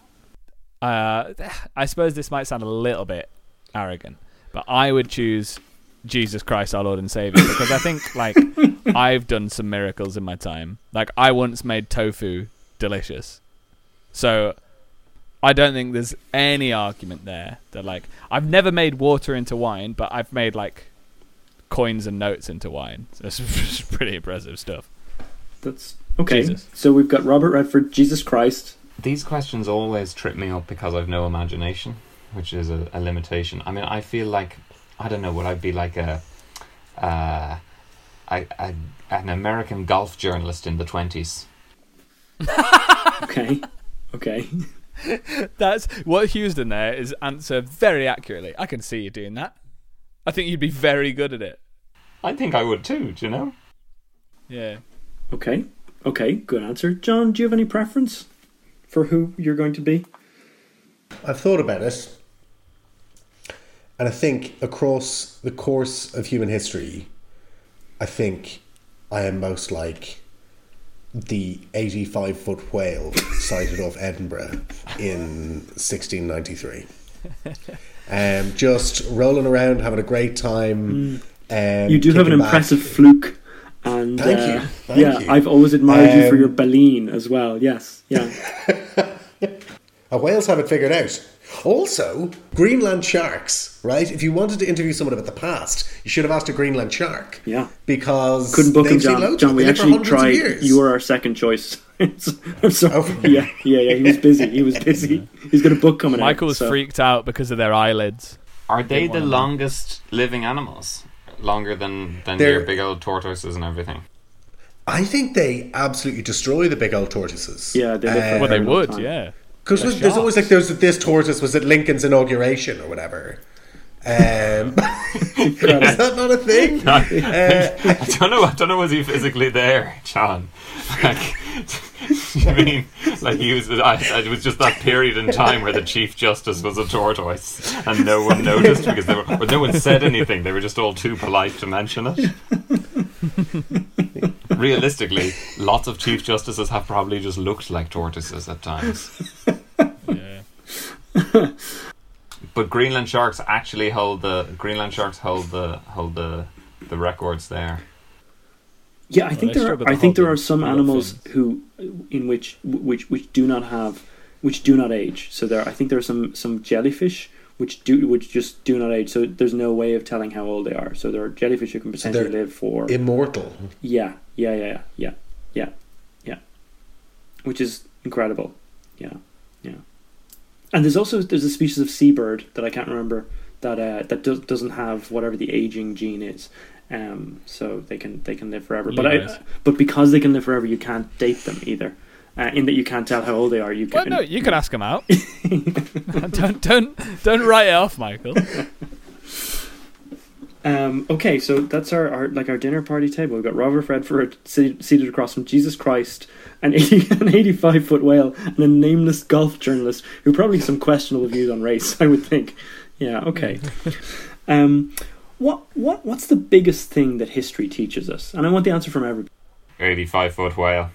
Uh, I suppose this might sound a little bit arrogant, but I would choose Jesus Christ, our Lord and Savior, because I think, like, I've done some miracles in my time. Like, I once made tofu delicious. So I don't think there's any argument there that, like, I've never made water into wine, but I've made, like, coins and notes into wine. So it's pretty impressive stuff. That's okay. Jesus. So we've got Robert Redford, Jesus Christ. These questions always trip me up because I've no imagination, which is a, a limitation. I mean, I feel like, I don't know, would I be like a, uh, a, a an American golf journalist in the twenties? Okay. Okay. That's what Hugh's done there is answer very accurately. I can see you doing that. I think you'd be very good at it. I think I would too, do you know? Yeah. Okay. Okay, good answer. John, do you have any preference for who you're going to be? I've thought about it. And I think across the course of human history, I think I am most like the eighty-five foot whale sighted off Edinburgh in sixteen ninety-three. Um, just rolling around, having a great time. Mm. Um, you do have an impressive back. fluke. And, Thank uh, you. Thank yeah, you. I've always admired um, you for your baleen as well. Yes, yeah. A whales have it figured out. Also, Greenland sharks, right? If you wanted to interview someone about the past, you should have asked a Greenland shark. Yeah. Because couldn't book him, John. John, we actually tried. You were our second choice. I'm sorry. Oh. Yeah, yeah, yeah. He was busy. He was busy. He's got a book coming Michael out. Michael was so. freaked out because of their eyelids. Are they the longest living animals? Longer than, than your big old tortoises and everything? I think they absolutely destroy the big old tortoises. Yeah, they live um, well, they would, time. yeah. Because there's always like there's this tortoise was at Lincoln's inauguration or whatever. Um, is that not a thing? No, uh, I don't know. I don't know. Was he physically there, John? Like, I mean, like he was. I, it was just that period in time where the Chief Justice was a tortoise, and no one noticed because they were. Or no one said anything. They were just all too polite to mention it. Realistically, lots of Chief Justices have probably just looked like tortoises at times. Yeah. But Greenland sharks actually hold the Greenland sharks hold the hold the the records there. Yeah, I think well, there are I think there are some animals things. who in which which which do not have which do not age. So there I think there are some, some jellyfish which do which just do not age. So there's no way of telling how old they are. So there are jellyfish who can potentially so live for immortal. Yeah, yeah, yeah, yeah, yeah, yeah. Which is incredible. Yeah, yeah. And there's also there's a species of seabird that I can't remember that uh, that do- doesn't have whatever the aging gene is, um, so they can they can live forever. But I, but because they can live forever, you can't date them either, uh, in that you can't tell how old they are. You can well, no, you can ask them out. don't don't don't write it off, Michael. Um, okay, so that's our, our like our dinner party table. We've got Robert Redford seated, seated across from Jesus Christ, an eighty-five foot whale, and a nameless golf journalist who probably has some questionable views on race, I would think. Yeah, okay. um, what what what's the biggest thing that history teaches us? And I want the answer from everybody. eighty-five foot whale.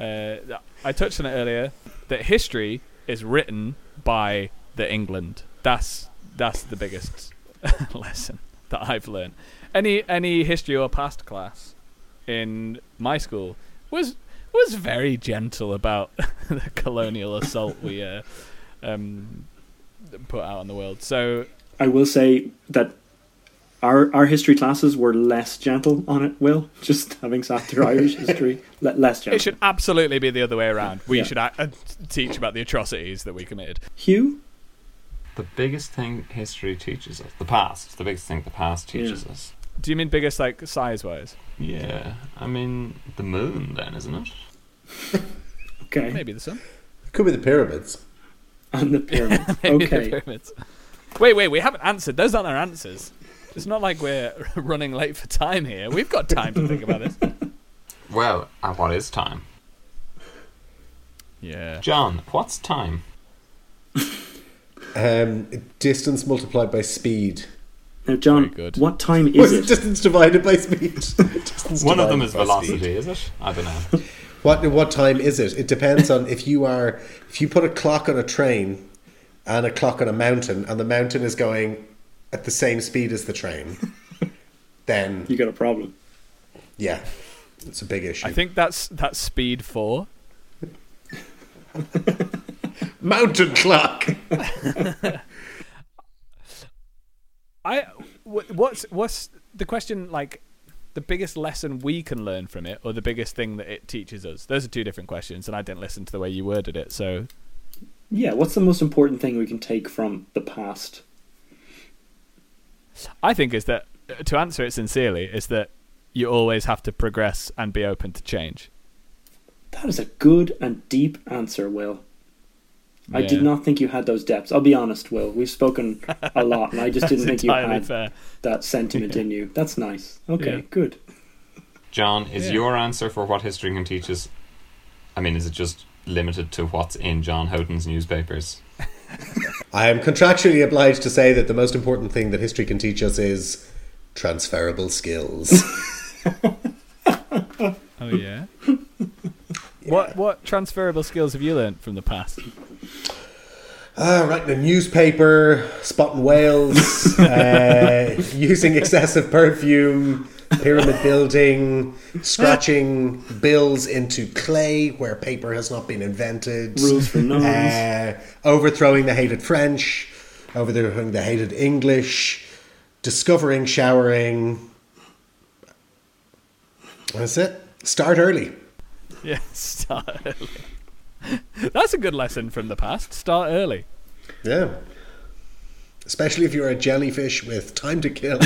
uh, I touched on it earlier that history is written by the England. That's that's the biggest lesson that I've learned. Any any history or past class in my school was was very gentle about the colonial assault we uh, um, put out on the world. So I will say that our our history classes were less gentle on it. Will just having sat through Irish history, less gentle. It should absolutely be the other way around. We yeah. should uh, teach about the atrocities that we committed. Hugh. the biggest thing history teaches us. The past. The biggest thing the past teaches yeah. us. Do you mean biggest, like, size-wise? Yeah. I mean, the moon, then, isn't it? Okay. Maybe the sun. It could be the pyramids. And the pyramids. Maybe okay. the pyramids. Wait, wait, we haven't answered. Those aren't our answers. It's not like we're running late for time here. We've got time to think about this. Well, what is time? Yeah. John, what's time? um, distance multiplied by speed. Now, John, what time is it? Distance divided by speed. Distance One of them is velocity, speed. Is it? I don't know. What what time is it? It depends on if you are if you put a clock on a train and a clock on a mountain, and the mountain is going at the same speed as the train, then you got a problem. Yeah, it's a big issue. I think that's that's speed four. Mountain clock. I what's what's the question, like, the biggest lesson we can learn from it, or the biggest thing that it teaches us? Those are two different questions, and I didn't listen to the way you worded it, so... Yeah, what's the most important thing we can take from the past? I think is that, to answer it sincerely, is that you always have to progress and be open to change. That is a good and deep answer, Will. Yeah. I did not think you had those depths. I'll be honest, Will. We've spoken a lot, and I just didn't think you had fair. that sentiment yeah. in you. That's nice. Okay, yeah. good. John, is yeah. your answer for what history can teach us, I mean, is it just limited to what's in John Houghton's newspapers? I am contractually obliged to say that the most important thing that history can teach us is transferable skills. Oh, yeah? yeah. What What transferable skills have you learned from the past? Uh, writing a newspaper, spotting whales, uh, using excessive perfume, pyramid building, scratching bills into clay where paper has not been invented, rules for nouns, uh, overthrowing the hated French, overthrowing the hated English, discovering showering. That's it. Start early. Yeah, start early. That's a good lesson from the past. Start early. Yeah. Especially if you're a jellyfish with time to kill.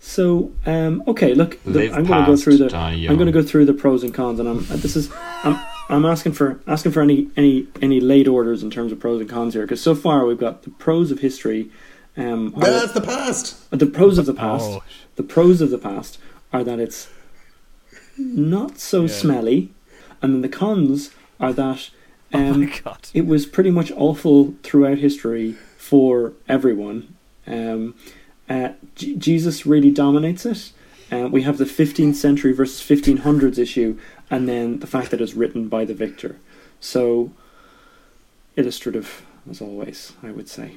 So, um, okay, look, the, I'm going to go through the I'm going to go through the pros and cons, and I'm this is I'm I'm asking for asking for any any any late orders in terms of pros and cons here, because so far we've got the pros of history. Um, no, that's the past. The pros of the past. Oh. The pros of the past are that it's not so yeah. smelly. And then the cons are that um, oh it was pretty much awful throughout history for everyone. Um, uh, G- Jesus really dominates it. Uh, we have the fifteenth century versus fifteen hundreds issue, and then the fact that it's written by the victor. So, illustrative, as always, I would say.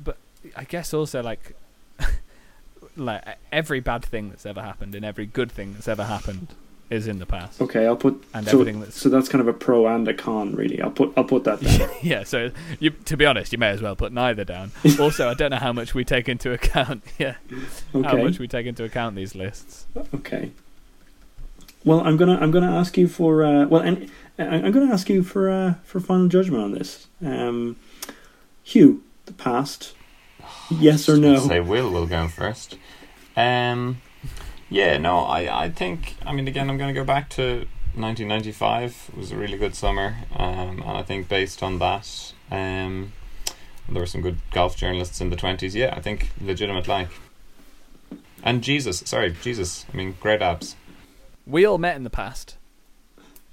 But I guess also, like, like every bad thing that's ever happened and every good thing that's ever happened is in the past. Okay, I'll put and so, everything that's so that's kind of a pro and a con, really. I'll put I'll put that down. Yeah. So you, to be honest, you may as well put neither down. Also, I don't know how much we take into account. Yeah. Okay. How much we take into account these lists. Okay. Well, I'm gonna I'm gonna ask you for uh, well, and I'm gonna ask you for uh, for final judgment on this. Um, Hugh, the past. Yes or no? Say Will will go first. Um. Yeah, no, I, I think, I mean, again, I'm going to go back to nineteen ninety-five. It was a really good summer, um, and I think based on that, um, there were some good golf journalists in the twenties. Yeah, I think legitimate like. And Jesus, sorry, Jesus, I mean, great abs. We all met in the past,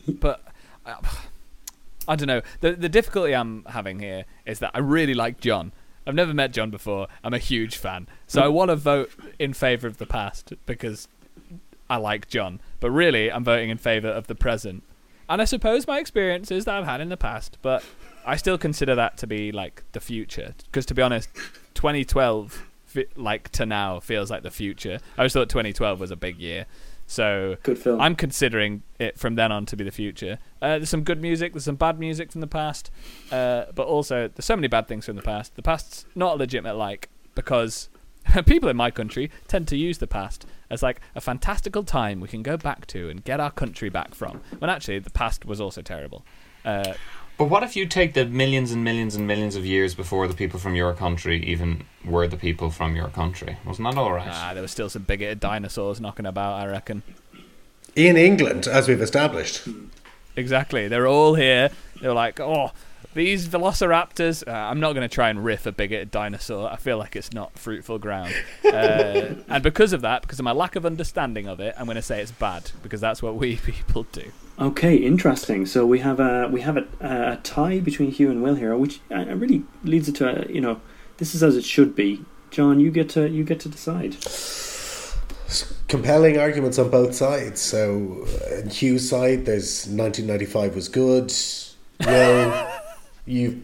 but I, I don't know. The, the difficulty I'm having here is that I really like John. I've never met John before. I'm a huge fan. So I want to vote in favour of the past because I like John. But really, I'm voting in favour of the present. And I suppose my experiences that I've had in the past, but I still consider that to be, like, the future. Because, to be honest, twenty twelve, like, to now feels like the future. I always thought twenty twelve was a big year. So good film. I'm considering it from then on to be the future. Uh, there's some good music, there's some bad music from the past, uh, but also there's so many bad things from the past. The past's not a legitimate like, because people in my country tend to use the past as, like, a fantastical time we can go back to and get our country back from, when actually the past was also terrible. Uh, But what if you take the millions and millions and millions of years before the people from your country even were the people from your country? Wasn't that all right? Nah, there was still some bigoted dinosaurs knocking about, I reckon. In England, as we've established. Exactly. They're all here. They're like, oh, these velociraptors... Uh, I'm not going to try and riff a bigoted dinosaur. I feel like it's not fruitful ground. Uh, and because of that, because of my lack of understanding of it, I'm going to say it's bad, because that's what we people do. Okay, interesting. So we have a we have a, a tie between Hugh and Will here, which really leads it to a, you know, this is as it should be. John, you get to you get to decide. Compelling arguments on both sides. So, on Hugh's side, there's nineteen ninety-five was good. Will, you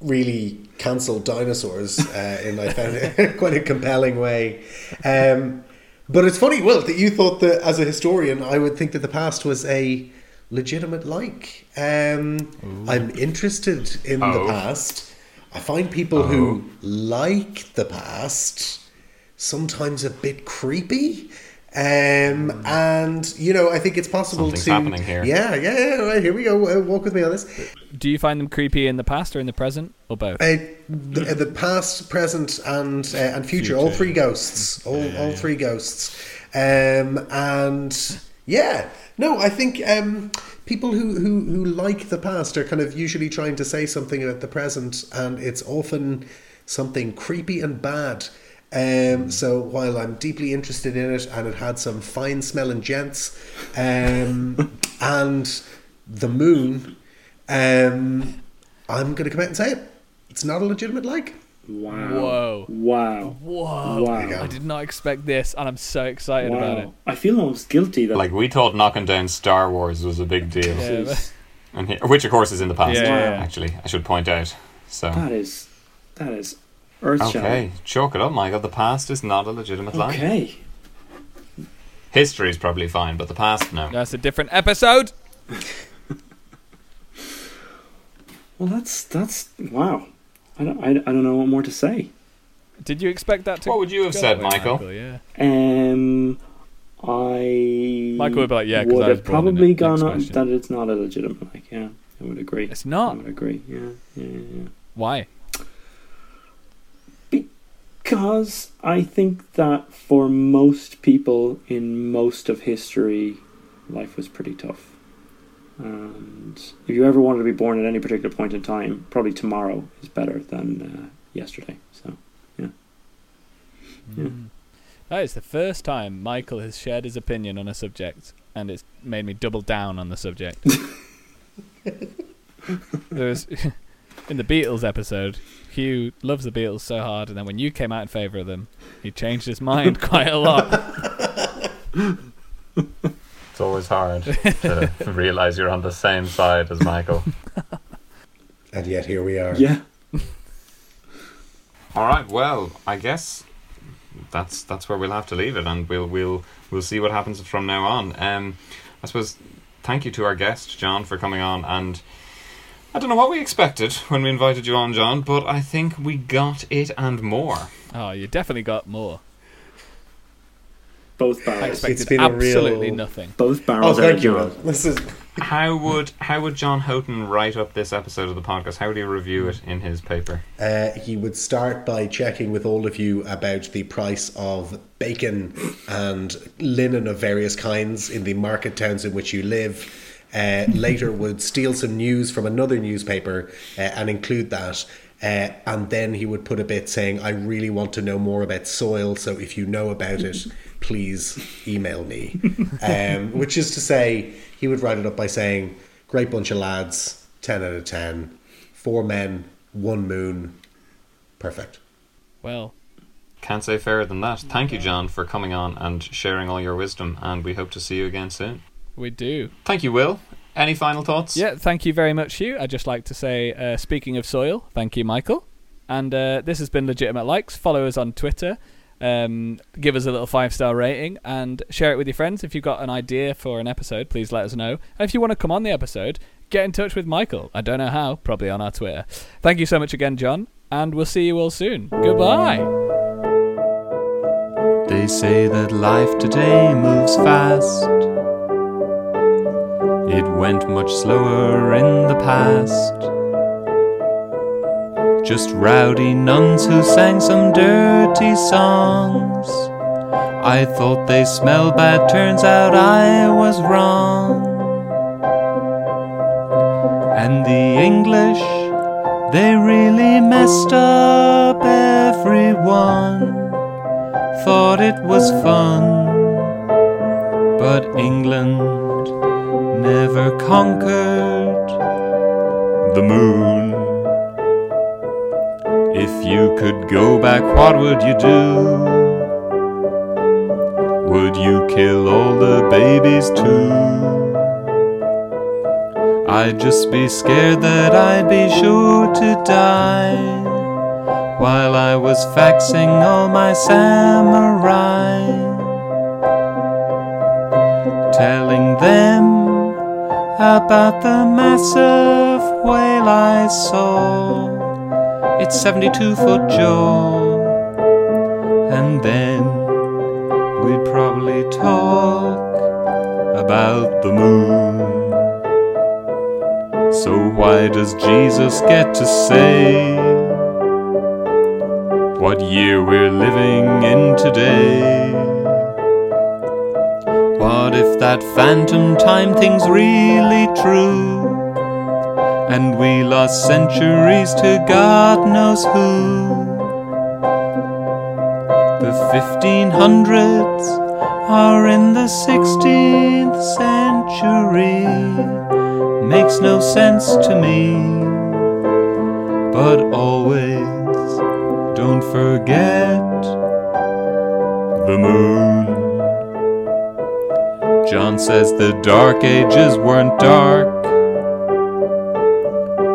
really cancelled dinosaurs, uh, and I found it quite a compelling way. Um, But it's funny, Will, that you thought that, as a historian, I would think that the past was a legitimate like. Um, I'm interested in oh. the past. I find people oh. who like the past sometimes a bit creepy. Um, and, you know, I think it's possible Something's to... Something's happening here. Yeah, yeah, yeah. Right, here we go. Uh, walk with me on this. Do you find them creepy in the past or in the present, or both? Uh, the, the past, present, and uh, and future. future. All three ghosts. All yeah, yeah, all three ghosts. Um, and, yeah. No, I think um, people who, who, who like the past are kind of usually trying to say something about the present, and it's often something creepy and bad. Um, so while I'm deeply interested in it, and it had some fine smelling gents, um, and the moon, um, I'm going to come out and say it. It's not a legitimate like. Wow. Whoa. Wow. Whoa. Wow. I did not expect this, and I'm so excited wow. about it. I feel almost guilty though. Like, we thought knocking down Star Wars was a big deal. Yeah, and here, which of course is in the past, yeah. actually, I should point out. So That is, that is okay, chalk it up, Michael. The past is not a legitimate lie. Okay. History is probably fine, but the past, no. That's a different episode. Well, that's that's wow. I don't I, I don't know what more to say. Did you expect that to? What would you have said, Michael? Michael yeah. Um, I. Michael would be like, yeah, because I've probably gone on that it's not a legitimate like. Yeah, I would agree. It's not. I would agree. Yeah, yeah, yeah. yeah. Why? Because I think that for most people in most of history, life was pretty tough. And if you ever wanted to be born at any particular point in time, probably tomorrow is better than uh, yesterday. So, yeah. yeah. Mm. That is the first time Michael has shared his opinion on a subject, and it's made me double down on the subject. There was... In the Beatles episode, Hugh loves the Beatles so hard, and then when you came out in favour of them, he changed his mind quite a lot. It's always hard to realise you're on the same side as Michael. And yet here we are. Yeah. All right, well, I guess that's that's where we'll have to leave it, and we'll we'll we'll see what happens from now on. Um, I suppose thank you to our guest, John, for coming on, and I don't know what we expected when we invited you on, John, but I think we got it and more. Oh, you definitely got more. Both barrels. I expected it's been absolutely real... nothing. Both barrels. Oh, thank you. John. This is... how would how would John Houghton write up this episode of the podcast? How would he review it in his paper? Uh, he would start by checking with all of you about the price of bacon and linen of various kinds in the market towns in which you live. Uh, later would steal some news from another newspaper uh, and include that, uh, and then he would put a bit saying, I really want to know more about soil, so if you know about it, please email me. Um, which is to say, he would write it up by saying, great bunch of lads, ten out of ten, four men, one moon, perfect. Well, can't say fairer than that. Thank you, John, for coming on and sharing all your wisdom, and we hope to see you again soon. We do. Thank you, Will. Any final thoughts? Yeah, thank you very much, Hugh. I'd just like to say, uh, speaking of soil, thank you, Michael. And uh, this has been Legitimate Likes. Follow us on Twitter. Um, give us a little five-star rating and share it with your friends. If you've got an idea for an episode, please let us know. And if you want to come on the episode, get in touch with Michael. I don't know how. Probably on our Twitter. Thank you so much again, John. And we'll see you all soon. Goodbye. They say that life today moves fast. It went much slower in the past. Just rowdy nuns who sang some dirty songs. I thought they smelled bad, turns out I was wrong. And the English, they really messed up everyone. Thought it was fun, but England never conquered the moon. If you could go back, what would you do? Would you kill all the babies too? I'd just be scared that I'd be sure to die while I was faxing all my samurai, telling them about the massive whale I saw, its seventy-two foot jaw. And then we'd probably talk about the moon. So why does Jesus get to say what year we're living in today? What if that phantom time thing's really true, and we lost centuries to God knows who? The fifteen hundreds are in the sixteenth century. Makes no sense to me, but always don't forget the moon. John says the dark ages weren't dark,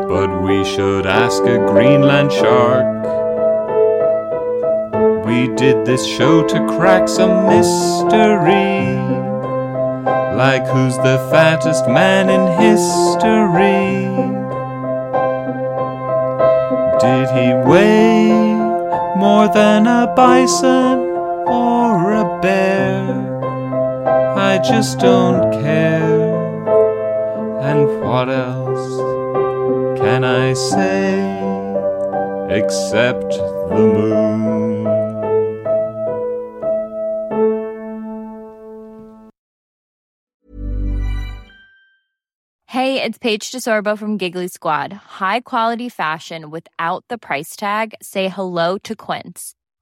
but we should ask a Greenland shark. We did this show to crack some mystery, like who's the fattest man in history? Did he weigh more than a bison or a bear? I just don't care. And what else can I say except the moon? Hey, it's Paige DeSorbo from Giggly Squad. High quality fashion without the price tag. Say hello to Quince.